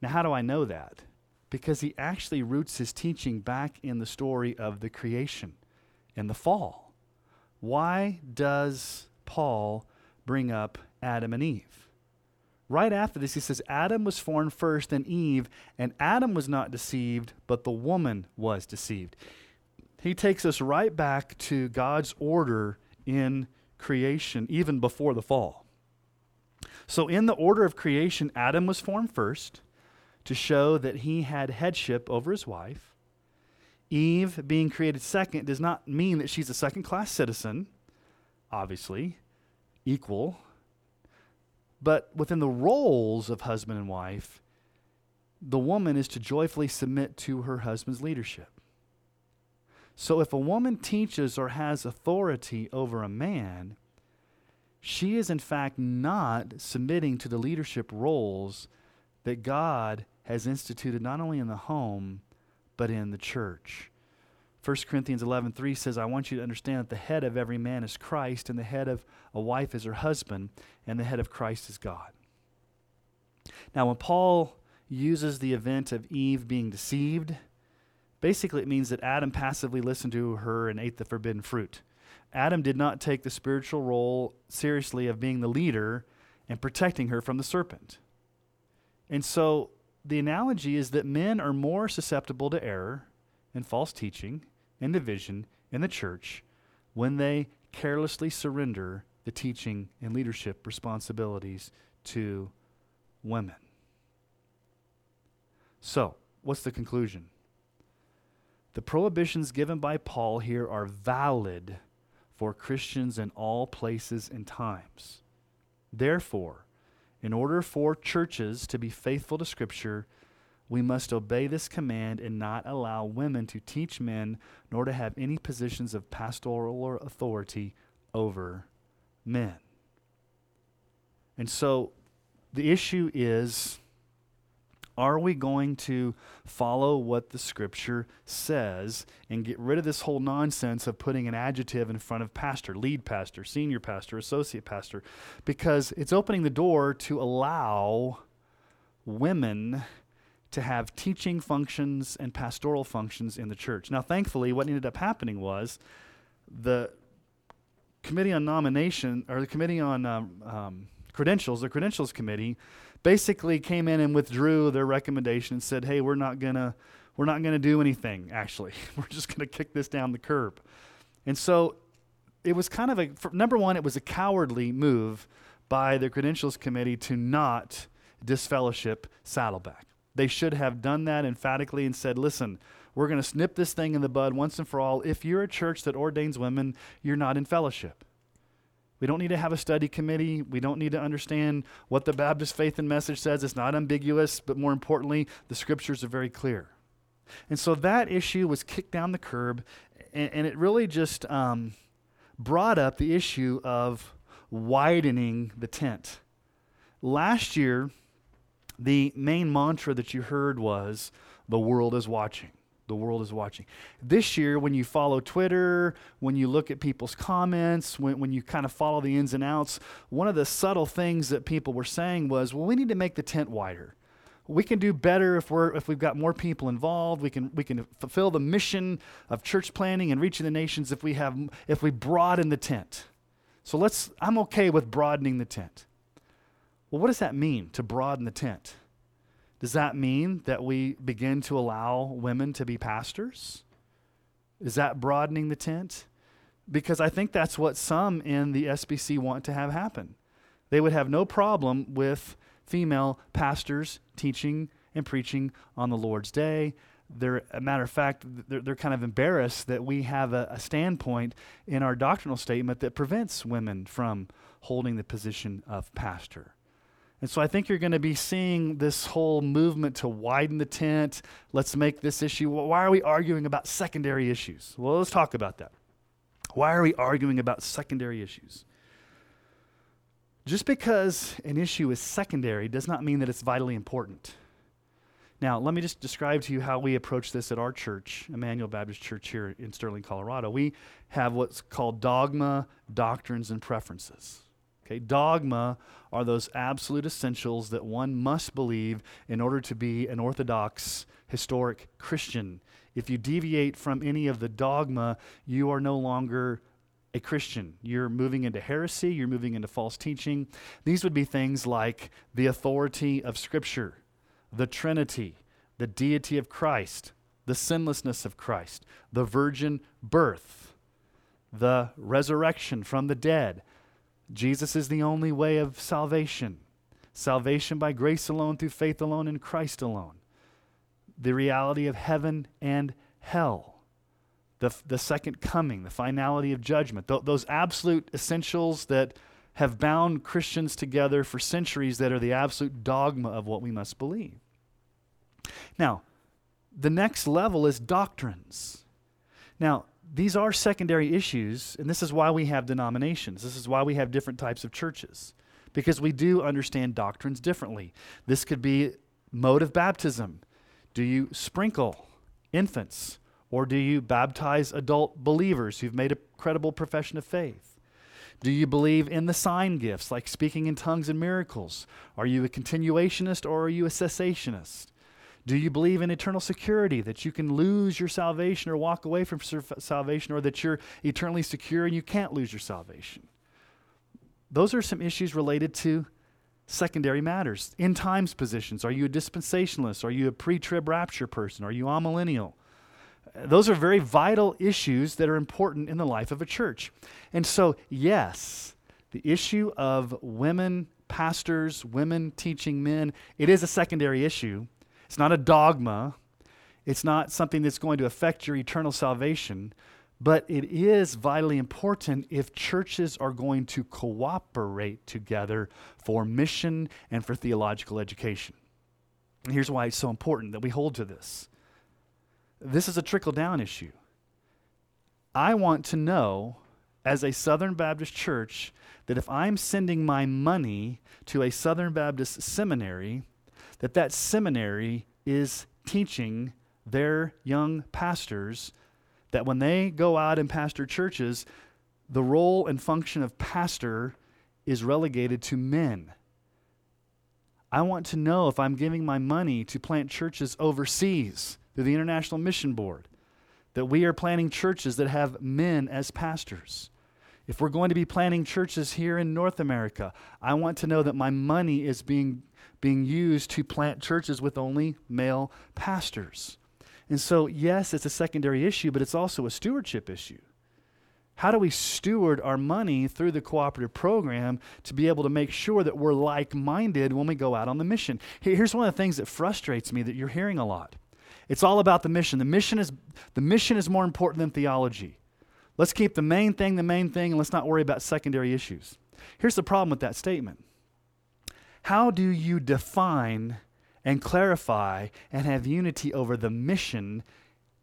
Now, how do I know that? Because he actually roots his teaching back in the story of the creation and the fall. Why does Paul bring up Adam and Eve? Right after this, he says, Adam was formed first, then Eve, and Adam was not deceived, but the woman was deceived. He takes us right back to God's order in creation, even before the fall. So in the order of creation, Adam was formed first to show that he had headship over his wife. Eve being created second does not mean that she's a second-class citizen, obviously, equal. But within the roles of husband and wife, the woman is to joyfully submit to her husband's leadership. So if a woman teaches or has authority over a man, she is in fact not submitting to the leadership roles that God has instituted not only in the home, but in the church. First Corinthians eleven three says, I want you to understand that the head of every man is Christ, and the head of a wife is her husband, and the head of Christ is God. Now, when Paul uses the event of Eve being deceived, basically it means that Adam passively listened to her and ate the forbidden fruit. Adam did not take the spiritual role seriously of being the leader and protecting her from the serpent. And so, the analogy is that men are more susceptible to error and false teaching and division in the church when they carelessly surrender the teaching and leadership responsibilities to women. So, what's the conclusion? The prohibitions given by Paul here are valid for Christians in all places and times. Therefore, in order for churches to be faithful to Scripture, we must obey this command and not allow women to teach men, nor to have any positions of pastoral or authority over men. And so the issue is, are we going to follow what the Scripture says and get rid of this whole nonsense of putting an adjective in front of pastor, lead pastor, senior pastor, associate pastor, because it's opening the door to allow women to have teaching functions and pastoral functions in the church. Now, thankfully, what ended up happening was the Committee on Nomination, or the Committee on um, um, Credentials, the Credentials Committee, basically came in and withdrew their recommendation and said, hey, we're not gonna we're not gonna do anything, actually. We're just gonna kick this down the curb. And so it was kind of a, for, number one, it was a cowardly move by the Credentials Committee to not disfellowship Saddleback. They should have done that emphatically and said, listen, we're gonna snip this thing in the bud once and for all. If you're a church that ordains women, you're not in fellowship. We don't need to have a study committee. We don't need to understand what the Baptist Faith and Message says. It's not ambiguous, but more importantly, the Scriptures are very clear. And so that issue was kicked down the curb, and, and it really just um, brought up the issue of widening the tent. Last year, the main mantra that you heard was, the world is watching. The world is watching. This year, when you follow Twitter, when you look at people's comments, when, when you kind of follow the ins and outs, one of the subtle things that people were saying was, well, we need to make the tent wider. We can do better if we're if we've got more people involved. We can we can fulfill the mission of church planning and reaching the nations if we have if we broaden the tent. So let's I'm okay with broadening the tent. Well, what does that mean, to broaden the tent? Does that mean that we begin to allow women to be pastors? Is that broadening the tent? Because I think that's what some in the S B C want to have happen. They would have no problem with female pastors teaching and preaching on the Lord's Day. They're, a matter of fact, they're, they're kind of embarrassed that we have a, a standpoint in our doctrinal statement that prevents women from holding the position of pastor. And so I think you're going to be seeing this whole movement to widen the tent. Let's make this issue. Well, why are we arguing about secondary issues? Well, let's talk about that. Why are we arguing about secondary issues? Just because an issue is secondary does not mean that it's vitally important. Now, let me just describe to you how we approach this at our church, Emmanuel Baptist Church here in Sterling, Colorado. We have what's called dogma, doctrines, and preferences. Okay, dogma are those absolute essentials that one must believe in order to be an Orthodox, historic Christian. If you deviate from any of the dogma, you are no longer a Christian. You're moving into heresy. You're moving into false teaching. These would be things like the authority of Scripture, the Trinity, the deity of Christ, the sinlessness of Christ, the virgin birth, the resurrection from the dead, Jesus is the only way of salvation. Salvation by grace alone, through faith alone, in Christ alone. The reality of heaven and hell. The, the second coming, the finality of judgment. Th- those absolute essentials that have bound Christians together for centuries that are the absolute dogma of what we must believe. Now, the next level is doctrines. Now, these are secondary issues, and this is why we have denominations. This is why we have different types of churches, because we do understand doctrines differently. This could be mode of baptism. Do you sprinkle infants, or do you baptize adult believers who've made a credible profession of faith? Do you believe in the sign gifts, like speaking in tongues and miracles? Are you a continuationist, or are you a cessationist? Do you believe in eternal security, that you can lose your salvation or walk away from salvation, or that you're eternally secure and you can't lose your salvation? Those are some issues related to secondary matters. End times positions. Are you a dispensationalist? Are you a pre-trib rapture person? Are you amillennial? Those are very vital issues that are important in the life of a church. And so, yes, the issue of women pastors, women teaching men, it is a secondary issue. It's not a dogma. It's not something that's going to affect your eternal salvation, but it is vitally important if churches are going to cooperate together for mission and for theological education. And here's why it's so important that we hold to this. This is a trickle-down issue. I want to know, as a Southern Baptist church, that if I'm sending my money to a Southern Baptist seminary, that that seminary is teaching their young pastors that when they go out and pastor churches, the role and function of pastor is relegated to men. I want to know if I'm giving my money to plant churches overseas through the International Mission Board, that we are planting churches that have men as pastors. If we're going to be planting churches here in North America, I want to know that my money is being being used to plant churches with only male pastors. And so, yes, it's a secondary issue, but it's also a stewardship issue. How do we steward our money through the cooperative program to be able to make sure that we're like-minded when we go out on the mission? Here's one of the things that frustrates me that you're hearing a lot. It's all about the mission. The mission is the mission is more important than theology. Let's keep the main thing the main thing, and let's not worry about secondary issues. Here's the problem with that statement. How do you define and clarify and have unity over the mission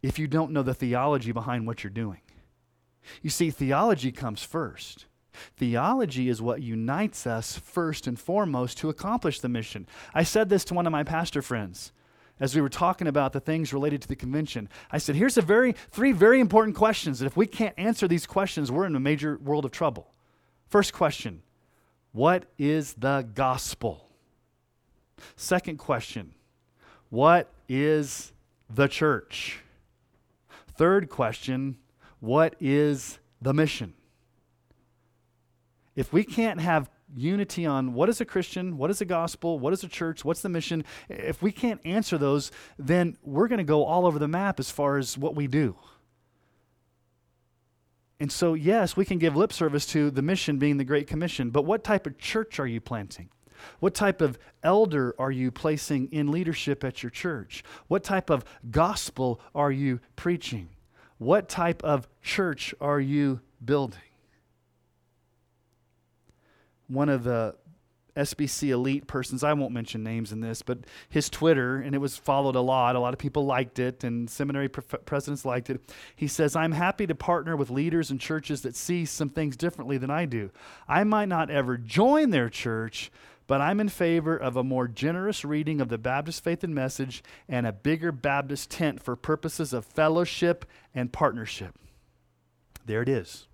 if you don't know the theology behind what you're doing? You see, theology comes first. Theology is what unites us first and foremost to accomplish the mission. I said this to one of my pastor friends. as we were talking about the things related to the convention, I said, here's a very three very important questions that if we can't answer these questions, we're in a major world of trouble. First question, what is the gospel? Second question, what is the church? Third question, what is the mission? If we can't have unity on what is a Christian, what is the gospel, what is a church, what's the mission, if we can't answer those, then we're going to go all over the map as far as what we do. And so, yes, we can give lip service to the mission being the Great Commission, but what type of church are you planting? What type of elder are you placing in leadership at your church? What type of gospel are you preaching? What type of church are you building? One of the S B C elite persons, I won't mention names in this, but his Twitter, and it was followed a lot, a lot of people liked it, and seminary pre- presidents liked it. He says, I'm happy to partner with leaders and churches that see some things differently than I do. I might not ever join their church, but I'm in favor of a more generous reading of the Baptist Faith and Message and a bigger Baptist tent for purposes of fellowship and partnership. There it is.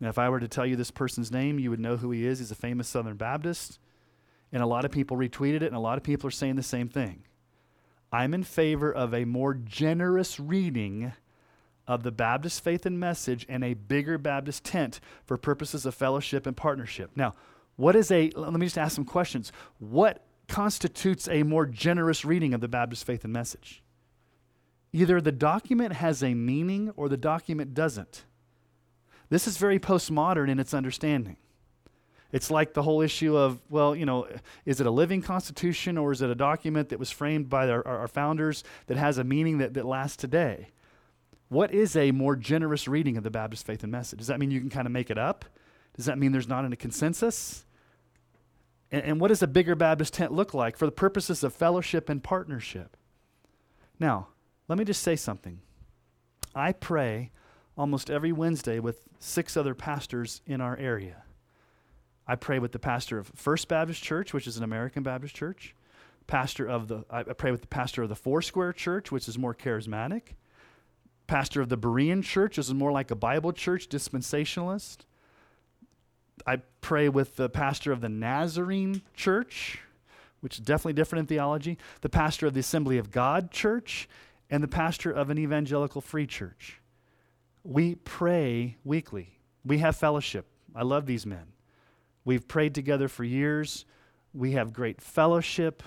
Now, if I were to tell you this person's name, you would know who he is. He's a famous Southern Baptist. And a lot of people retweeted it, and a lot of people are saying the same thing. I'm in favor of a more generous reading of the Baptist Faith and Message and a bigger Baptist tent for purposes of fellowship and partnership. Now, what is a, let me just ask some questions. What constitutes a more generous reading of the Baptist Faith and Message? Either the document has a meaning or the document doesn't. This is very postmodern in its understanding. It's like the whole issue of, well, you know, is it a living constitution or is it a document that was framed by our, our founders that has a meaning that, that lasts today? What is a more generous reading of the Baptist Faith and Message? Does that mean you can kind of make it up? Does that mean there's not a consensus? And, and what does a bigger Baptist tent look like for the purposes of fellowship and partnership? Now, let me just say something. I pray almost every Wednesday with six other pastors in our area. I pray with the pastor of First Baptist Church, which is an American Baptist church. Pastor of the I pray with the pastor of the Foursquare Church, which is more charismatic. Pastor of the Berean Church, which is more like a Bible church, dispensationalist. I pray with the pastor of the Nazarene Church, which is definitely different in theology. The pastor of the Assembly of God Church, and the pastor of an evangelical free church. We pray weekly. We have fellowship. I love these men. We've prayed together for years. We have great fellowship.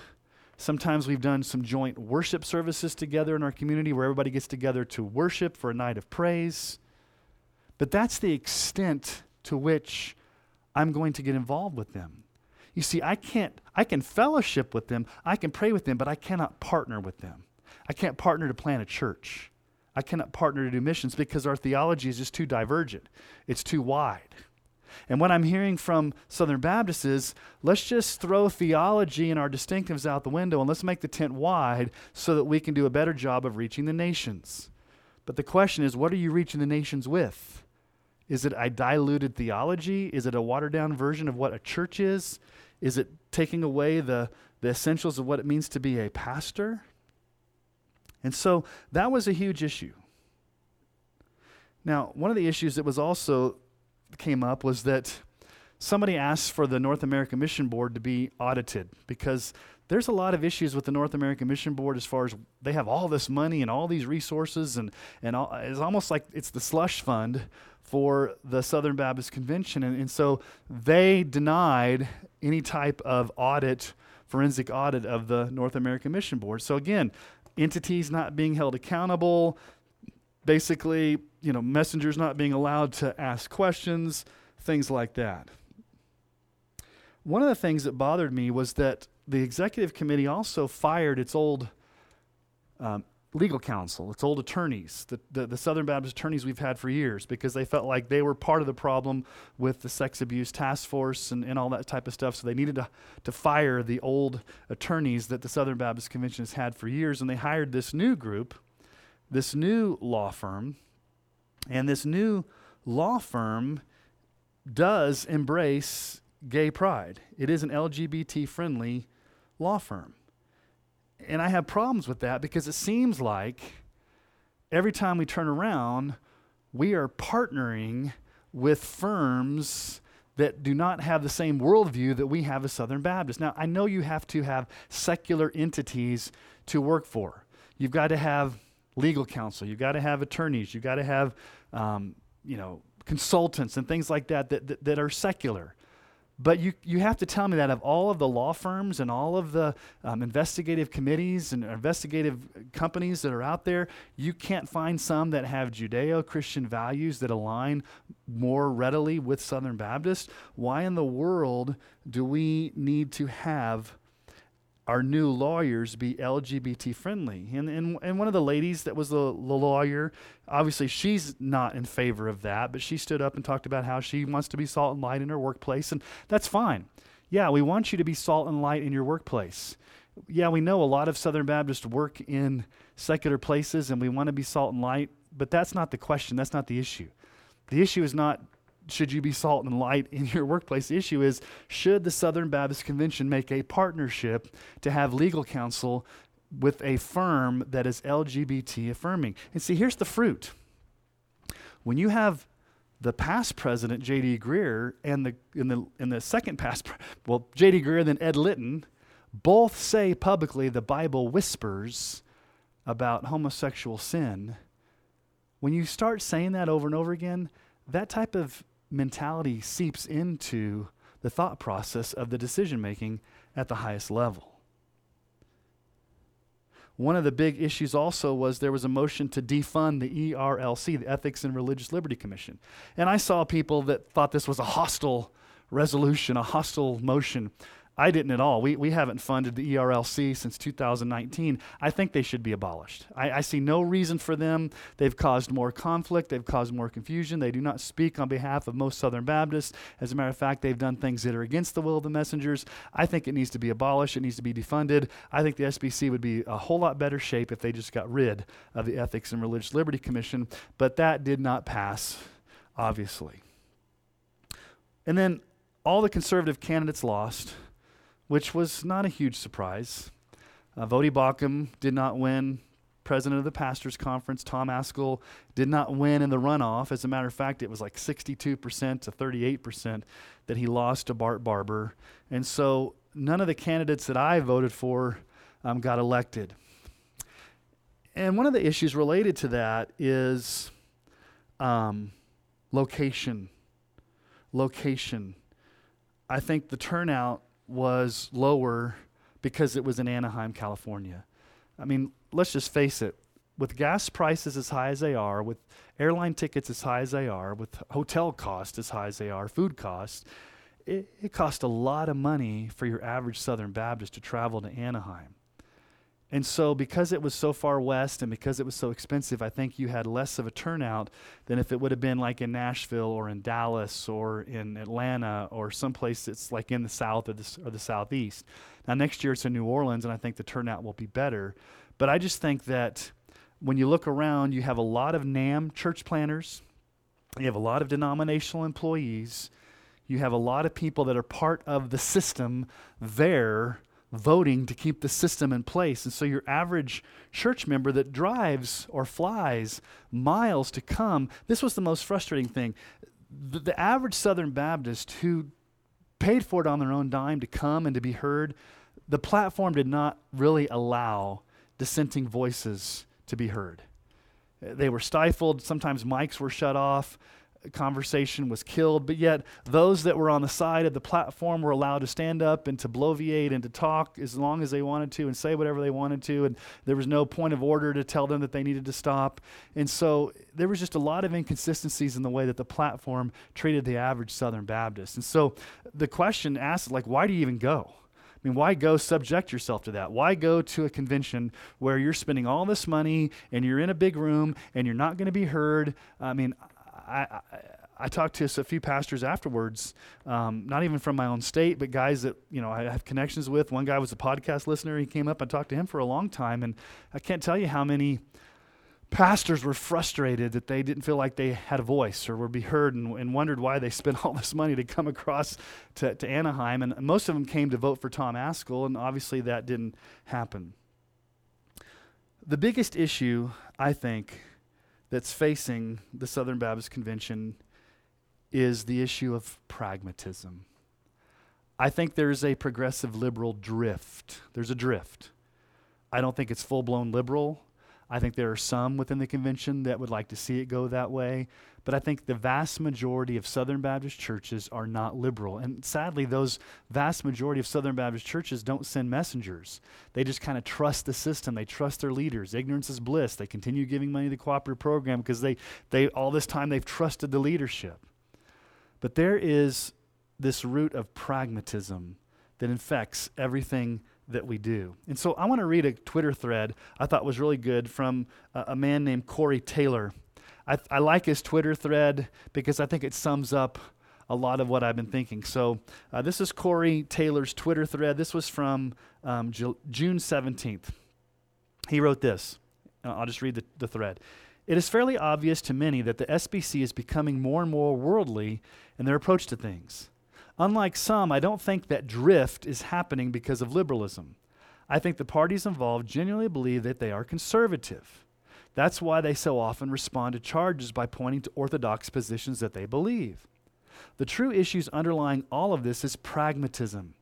Sometimes we've done some joint worship services together in our community where everybody gets together to worship for a night of praise. But that's the extent to which I'm going to get involved with them. You see, I can't, I can fellowship with them. I can pray with them, but I cannot partner with them. I can't partner to plant a church. I cannot partner to do missions because our theology is just too divergent. It's too wide. And what I'm hearing from Southern Baptists is, let's just throw theology and our distinctives out the window and let's make the tent wide so that we can do a better job of reaching the nations. But the question is, what are you reaching the nations with? Is it a diluted theology? Is it a watered-down version of what a church is? Is it taking away the, the essentials of what it means to be a pastor? And so that was a huge issue. Now, one of the issues that was also came up was that somebody asked for the North American Mission Board to be audited because there's a lot of issues with the North American Mission Board as far as they have all this money and all these resources, and, and all, it's almost like it's the slush fund for the Southern Baptist Convention. And, and so they denied any type of audit, forensic audit of the North American Mission Board. So again, entities not being held accountable, basically, you know, messengers not being allowed to ask questions, things like that. One of the things that bothered me was that the executive committee also fired its old um, legal counsel, its old attorneys, the, the, the Southern Baptist attorneys we've had for years, because they felt like they were part of the problem with the Sex Abuse Task Force and, and all that type of stuff. So they needed to, to fire the old attorneys that the Southern Baptist Convention has had for years, and they hired this new group, this new law firm, and this new law firm does embrace gay pride. It is an L G B T-friendly law firm. And I have problems with that because it seems like every time we turn around, we are partnering with firms that do not have the same worldview that we have as Southern Baptists. Now, I know you have to have secular entities to work for. You've got to have legal counsel. You've got to have attorneys. You've got to have, um, you know, consultants and things like that that, that, that are secular. But you, you have to tell me that of all of the law firms and all of the um, investigative committees and investigative companies that are out there, you can't find some that have Judeo-Christian values that align more readily with Southern Baptist. Why in the world do we need to have our new lawyers be L G B T friendly? And, and and one of the ladies that was the, the lawyer, obviously she's not in favor of that, but she stood up and talked about how she wants to be salt and light in her workplace, and that's fine. Yeah, we want you to be salt and light in your workplace. Yeah, we know a lot of Southern Baptists work in secular places, and we want to be salt and light, but that's not the question. That's not the issue. The issue is not, should you be salt and light in your workplace? The issue is, should the Southern Baptist Convention make a partnership to have legal counsel with a firm that is L G B T affirming? And see, here's the fruit. When you have the past president, J D Greer, and the in the in the second past, well, J D Greer and then Ed Litton, both say publicly the Bible whispers about homosexual sin. When you start saying that over and over again, that type of mentality seeps into the thought process of the decision-making at the highest level. One of the big issues also was there was a motion to defund the E R L C, the Ethics and Religious Liberty Commission. And I saw people that thought this was a hostile resolution, a hostile motion. I didn't at all. We we haven't funded the E R L C since two thousand nineteen. I think they should be abolished. I, I see no reason for them. They've caused more conflict. They've caused more confusion. They do not speak on behalf of most Southern Baptists. As a matter of fact, they've done things that are against the will of the messengers. I think it needs to be abolished. It needs to be defunded. I think the S B C would be a whole lot better shape if they just got rid of the Ethics and Religious Liberty Commission, but that did not pass, obviously. And then all the conservative candidates lost, which was not a huge surprise. Uh, Voddie Baucham did not win, president of the Pastors Conference. Tom Ascol did not win in the runoff. As a matter of fact, it was like sixty-two percent to thirty-eight percent that he lost to Bart Barber. And so none of the candidates that I voted for um, got elected. And one of the issues related to that is um, location. Location. I think the turnout was lower because it was in Anaheim, California. I mean, let's just face it. With gas prices as high as they are, with airline tickets as high as they are, with hotel costs as high as they are, food costs, it, it costs a lot of money for your average Southern Baptist to travel to Anaheim. And so because it was so far west and because it was so expensive, I think you had less of a turnout than if it would have been like in Nashville or in Dallas or in Atlanta or someplace that's like in the south or the, or the southeast. Now, next year it's in New Orleans, and I think the turnout will be better. But I just think that when you look around, you have a lot of NAMM church planners. You have a lot of denominational employees. You have a lot of people that are part of the system there voting to keep the system in place. And so your average church member that drives or flies miles to come, this was the most frustrating thing. The, the average Southern Baptist who paid for it on their own dime to come and to be heard, the platform did not really allow dissenting voices to be heard. They were stifled. Sometimes mics were shut off. Conversation was killed, but yet those that were on the side of the platform were allowed to stand up and to bloviate and to talk as long as they wanted to and say whatever they wanted to, and there was no point of order to tell them that they needed to stop. And so there was just a lot of inconsistencies in the way that the platform treated the average Southern Baptist. And so the question asked, like, why do you even go? I mean, why go subject yourself to that? Why go to a convention where you're spending all this money and you're in a big room and you're not going to be heard? I mean, I, I, I talked to a few pastors afterwards, um, not even from my own state, but guys that, you know, I have connections with. One guy was a podcast listener. He came up. I talked to him for a long time, and I can't tell you how many pastors were frustrated that they didn't feel like they had a voice or would be heard, and, and wondered why they spent all this money to come across to, to Anaheim. And most of them came to vote for Tom Ascol, and obviously that didn't happen. The biggest issue, I think, that's facing the Southern Baptist Convention is the issue of pragmatism. I think there's a progressive liberal drift. There's a drift. I don't think it's full-blown liberal. I think there are some within the convention that would like to see it go that way, but I think the vast majority of Southern Baptist churches are not liberal. And sadly, those vast majority of Southern Baptist churches don't send messengers. They just kind of trust the system. They trust their leaders. Ignorance is bliss. They continue giving money to the cooperative program because they, they all this time they've trusted the leadership. But there is this root of pragmatism that infects everything that we do. And so I want to read a Twitter thread I thought was really good from a, a man named Corey Taylor. I, I like his Twitter thread because I think it sums up a lot of what I've been thinking. So uh, this is Corey Taylor's Twitter thread. This was from um, J- June seventeenth. He wrote this. I'll just read the, the thread. It is fairly obvious to many that the S B C is becoming more and more worldly in their approach to things. Unlike some, I don't think that drift is happening because of liberalism. I think the parties involved genuinely believe that they are conservative. That's why they so often respond to charges by pointing to orthodox positions that they believe. The true issues underlying all of this is pragmatism.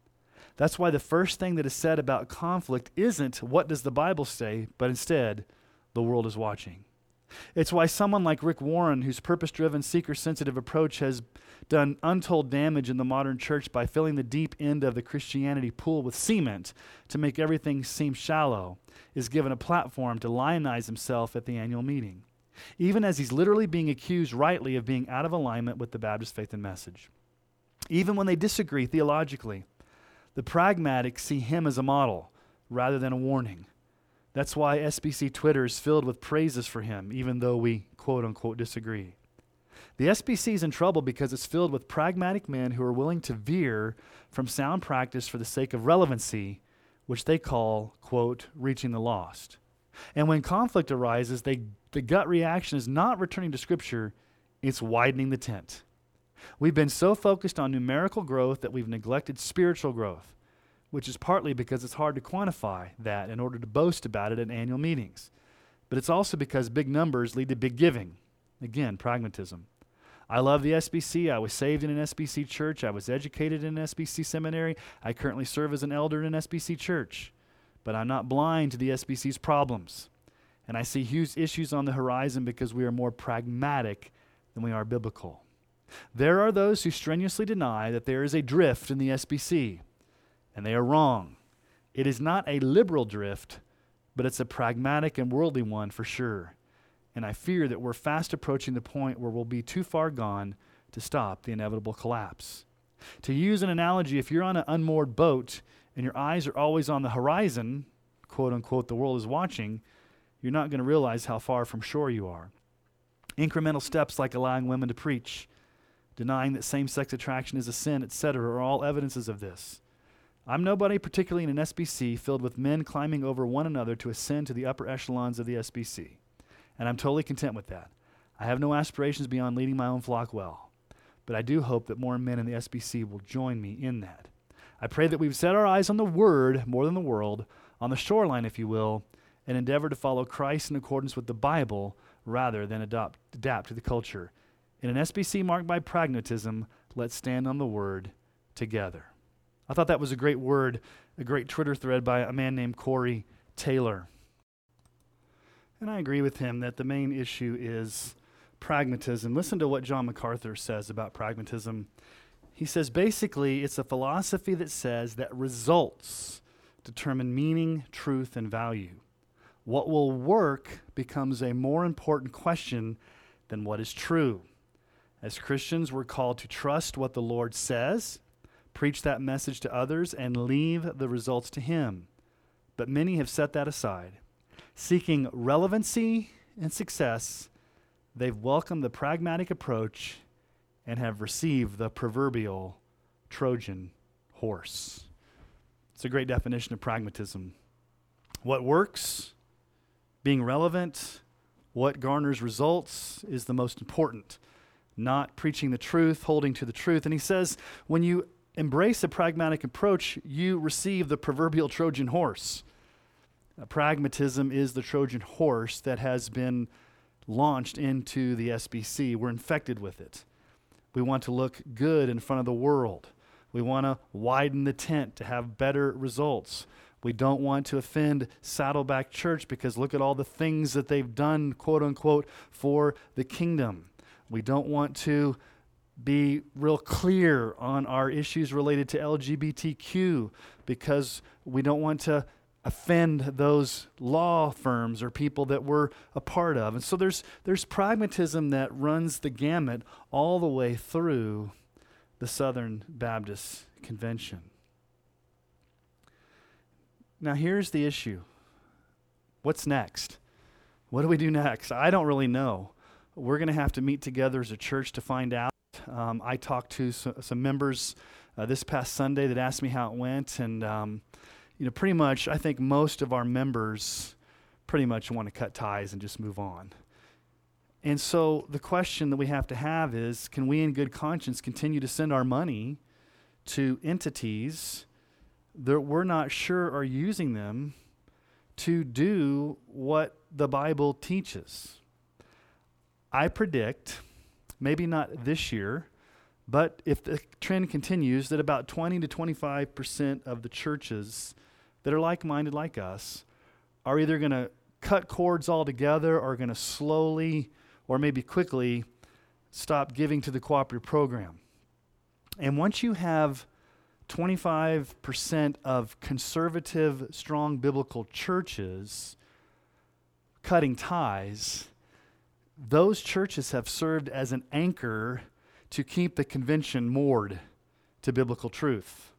That's why the first thing that is said about conflict isn't what does the Bible say, but instead, the world is watching. It's why someone like Rick Warren, whose purpose-driven, seeker-sensitive approach has done untold damage in the modern church by filling the deep end of the Christianity pool with cement to make everything seem shallow, is given a platform to lionize himself at the annual meeting, even as he's literally being accused rightly of being out of alignment with the Baptist Faith and Message. Even when they disagree theologically, the pragmatics see him as a model rather than a warning. That's why S B C Twitter is filled with praises for him, even though we quote-unquote disagree. The S B C is in trouble because it's filled with pragmatic men who are willing to veer from sound practice for the sake of relevancy, which they call, quote, reaching the lost. And when conflict arises, they, the gut reaction is not returning to Scripture, it's widening the tent. We've been so focused on numerical growth that we've neglected spiritual growth, which is partly because it's hard to quantify that in order to boast about it at annual meetings. But it's also because big numbers lead to big giving. Again, pragmatism. I love the S B C. I was saved in an S B C church. I was educated in an S B C seminary. I currently serve as an elder in an S B C church. But I'm not blind to the S B C's problems. And I see huge issues on the horizon because we are more pragmatic than we are biblical. There are those who strenuously deny that there is a drift in the S B C. And they are wrong. It is not a liberal drift, but it's a pragmatic and worldly one for sure. And I fear that we're fast approaching the point where we'll be too far gone to stop the inevitable collapse. To use an analogy, if you're on an unmoored boat and your eyes are always on the horizon, quote unquote, the world is watching, you're not going to realize how far from shore you are. Incremental steps like allowing women to preach, denying that same-sex attraction is a sin, et cetera are all evidences of this. I'm nobody, particularly in an S B C filled with men climbing over one another to ascend to the upper echelons of the S B C. And I'm totally content with that. I have no aspirations beyond leading my own flock well. But I do hope that more men in the S B C will join me in that. I pray that we've set our eyes on the Word more than the world, on the shoreline, if you will, and endeavor to follow Christ in accordance with the Bible rather than adopt, adapt to the culture. In an S B C marked by pragmatism, let's stand on the Word together. I thought that was a great word, a great Twitter thread by a man named Corey Taylor. And I agree with him that the main issue is pragmatism. Listen to what John MacArthur says about pragmatism. He says, basically, it's a philosophy that says that results determine meaning, truth, and value. What will work becomes a more important question than what is true. As Christians, we're called to trust what the Lord says, preach that message to others, and leave the results to Him. But many have set that aside. Seeking relevancy and success, they've welcomed the pragmatic approach and have received the proverbial Trojan horse. It's a great definition of pragmatism. What works, being relevant, what garners results is the most important. Not preaching the truth, holding to the truth. And he says, when you embrace a pragmatic approach, you receive the proverbial Trojan horse. Uh, pragmatism is the Trojan horse that has been launched into the S B C. We're infected with it. We want to look good in front of the world. We want to widen the tent to have better results. We don't want to offend Saddleback Church because look at all the things that they've done, quote unquote, for the kingdom. We don't want to be real clear on our issues related to L G B T Q because we don't want to offend those law firms or people that we're a part of. And so there's there's pragmatism that runs the gamut all the way through the Southern Baptist Convention. Now here's the issue. What's next? What do we do next? I don't really know. We're going to have to meet together as a church to find out. Um, I talked to so, some members uh, this past Sunday that asked me how it went, and um, you know, pretty much, I think most of our members pretty much want to cut ties and just move on. And so the question that we have to have is, can we in good conscience continue to send our money to entities that we're not sure are using them to do what the Bible teaches? I predict, maybe not this year, but if the trend continues, that about twenty to twenty-five percent of the churches that are like-minded like us are either going to cut cords altogether or going to slowly or maybe quickly stop giving to the cooperative program. And once you have twenty-five percent of conservative, strong biblical churches cutting ties, those churches have served as an anchor to keep the convention moored to biblical truth.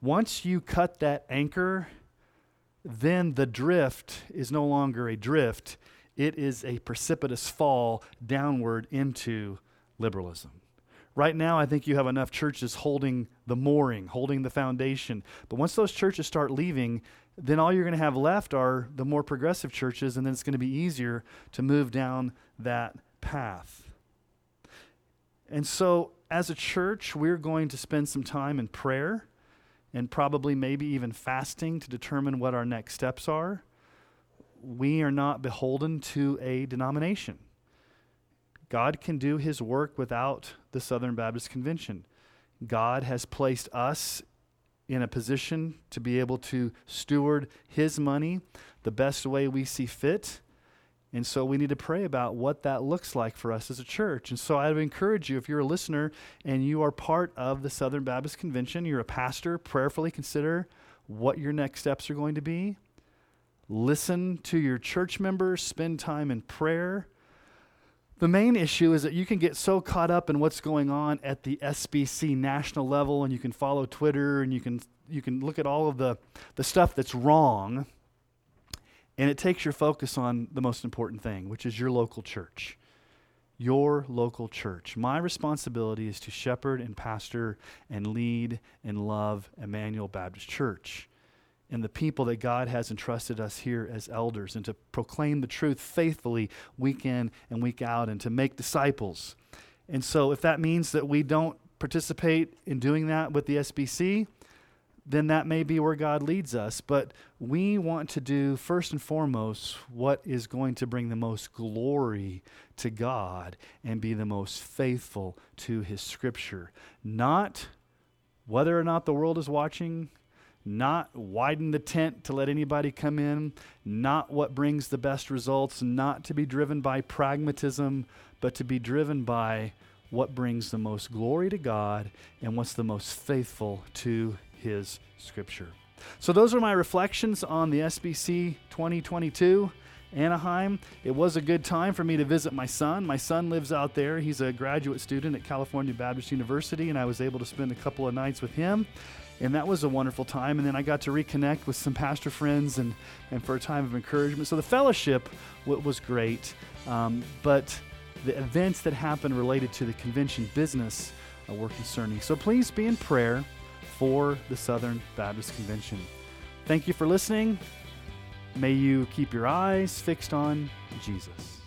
Once you cut that anchor, then the drift is no longer a drift. It is a precipitous fall downward into liberalism. Right now, I think you have enough churches holding the mooring, holding the foundation. But once those churches start leaving, then all you're going to have left are the more progressive churches, and then it's going to be easier to move down that path. And so as a church, we're going to spend some time in prayer and probably maybe even fasting to determine what our next steps are. We are not beholden to a denomination. God can do his work without the Southern Baptist Convention. God has placed us in a position to be able to steward his money the best way we see fit. And so we need to pray about what that looks like for us as a church. And so I would encourage you, if you're a listener and you are part of the Southern Baptist Convention, you're a pastor, prayerfully consider what your next steps are going to be. Listen to your church members, spend time in prayer. The main issue is that you can get so caught up in what's going on at the S B C national level, and you can follow Twitter, and you can you can look at all of the, the stuff that's wrong, and it takes your focus on the most important thing, which is your local church. Your local church. My responsibility is to shepherd and pastor and lead and love Emmanuel Baptist Church and the people that God has entrusted us here as elders, and to proclaim the truth faithfully week in and week out, and to make disciples. And so if that means that we don't participate in doing that with the S B C, then that may be where God leads us. But we want to do, first and foremost, what is going to bring the most glory to God and be the most faithful to his scripture. Not whether or not the world is watching, not widen the tent to let anybody come in, not what brings the best results, not to be driven by pragmatism, but to be driven by what brings the most glory to God and what's the most faithful to his scripture. So those are my reflections on the S B C twenty twenty-two Anaheim. It was a good time for me to visit my son. My son lives out there. He's a graduate student at California Baptist University, and I was able to spend a couple of nights with him, and that was a wonderful time. And then I got to reconnect with some pastor friends and, and for a time of encouragement. So the fellowship w- was great, um, but the events that happened related to the convention business uh, were concerning. So please be in prayer for the Southern Baptist Convention. Thank you for listening. May you keep your eyes fixed on Jesus.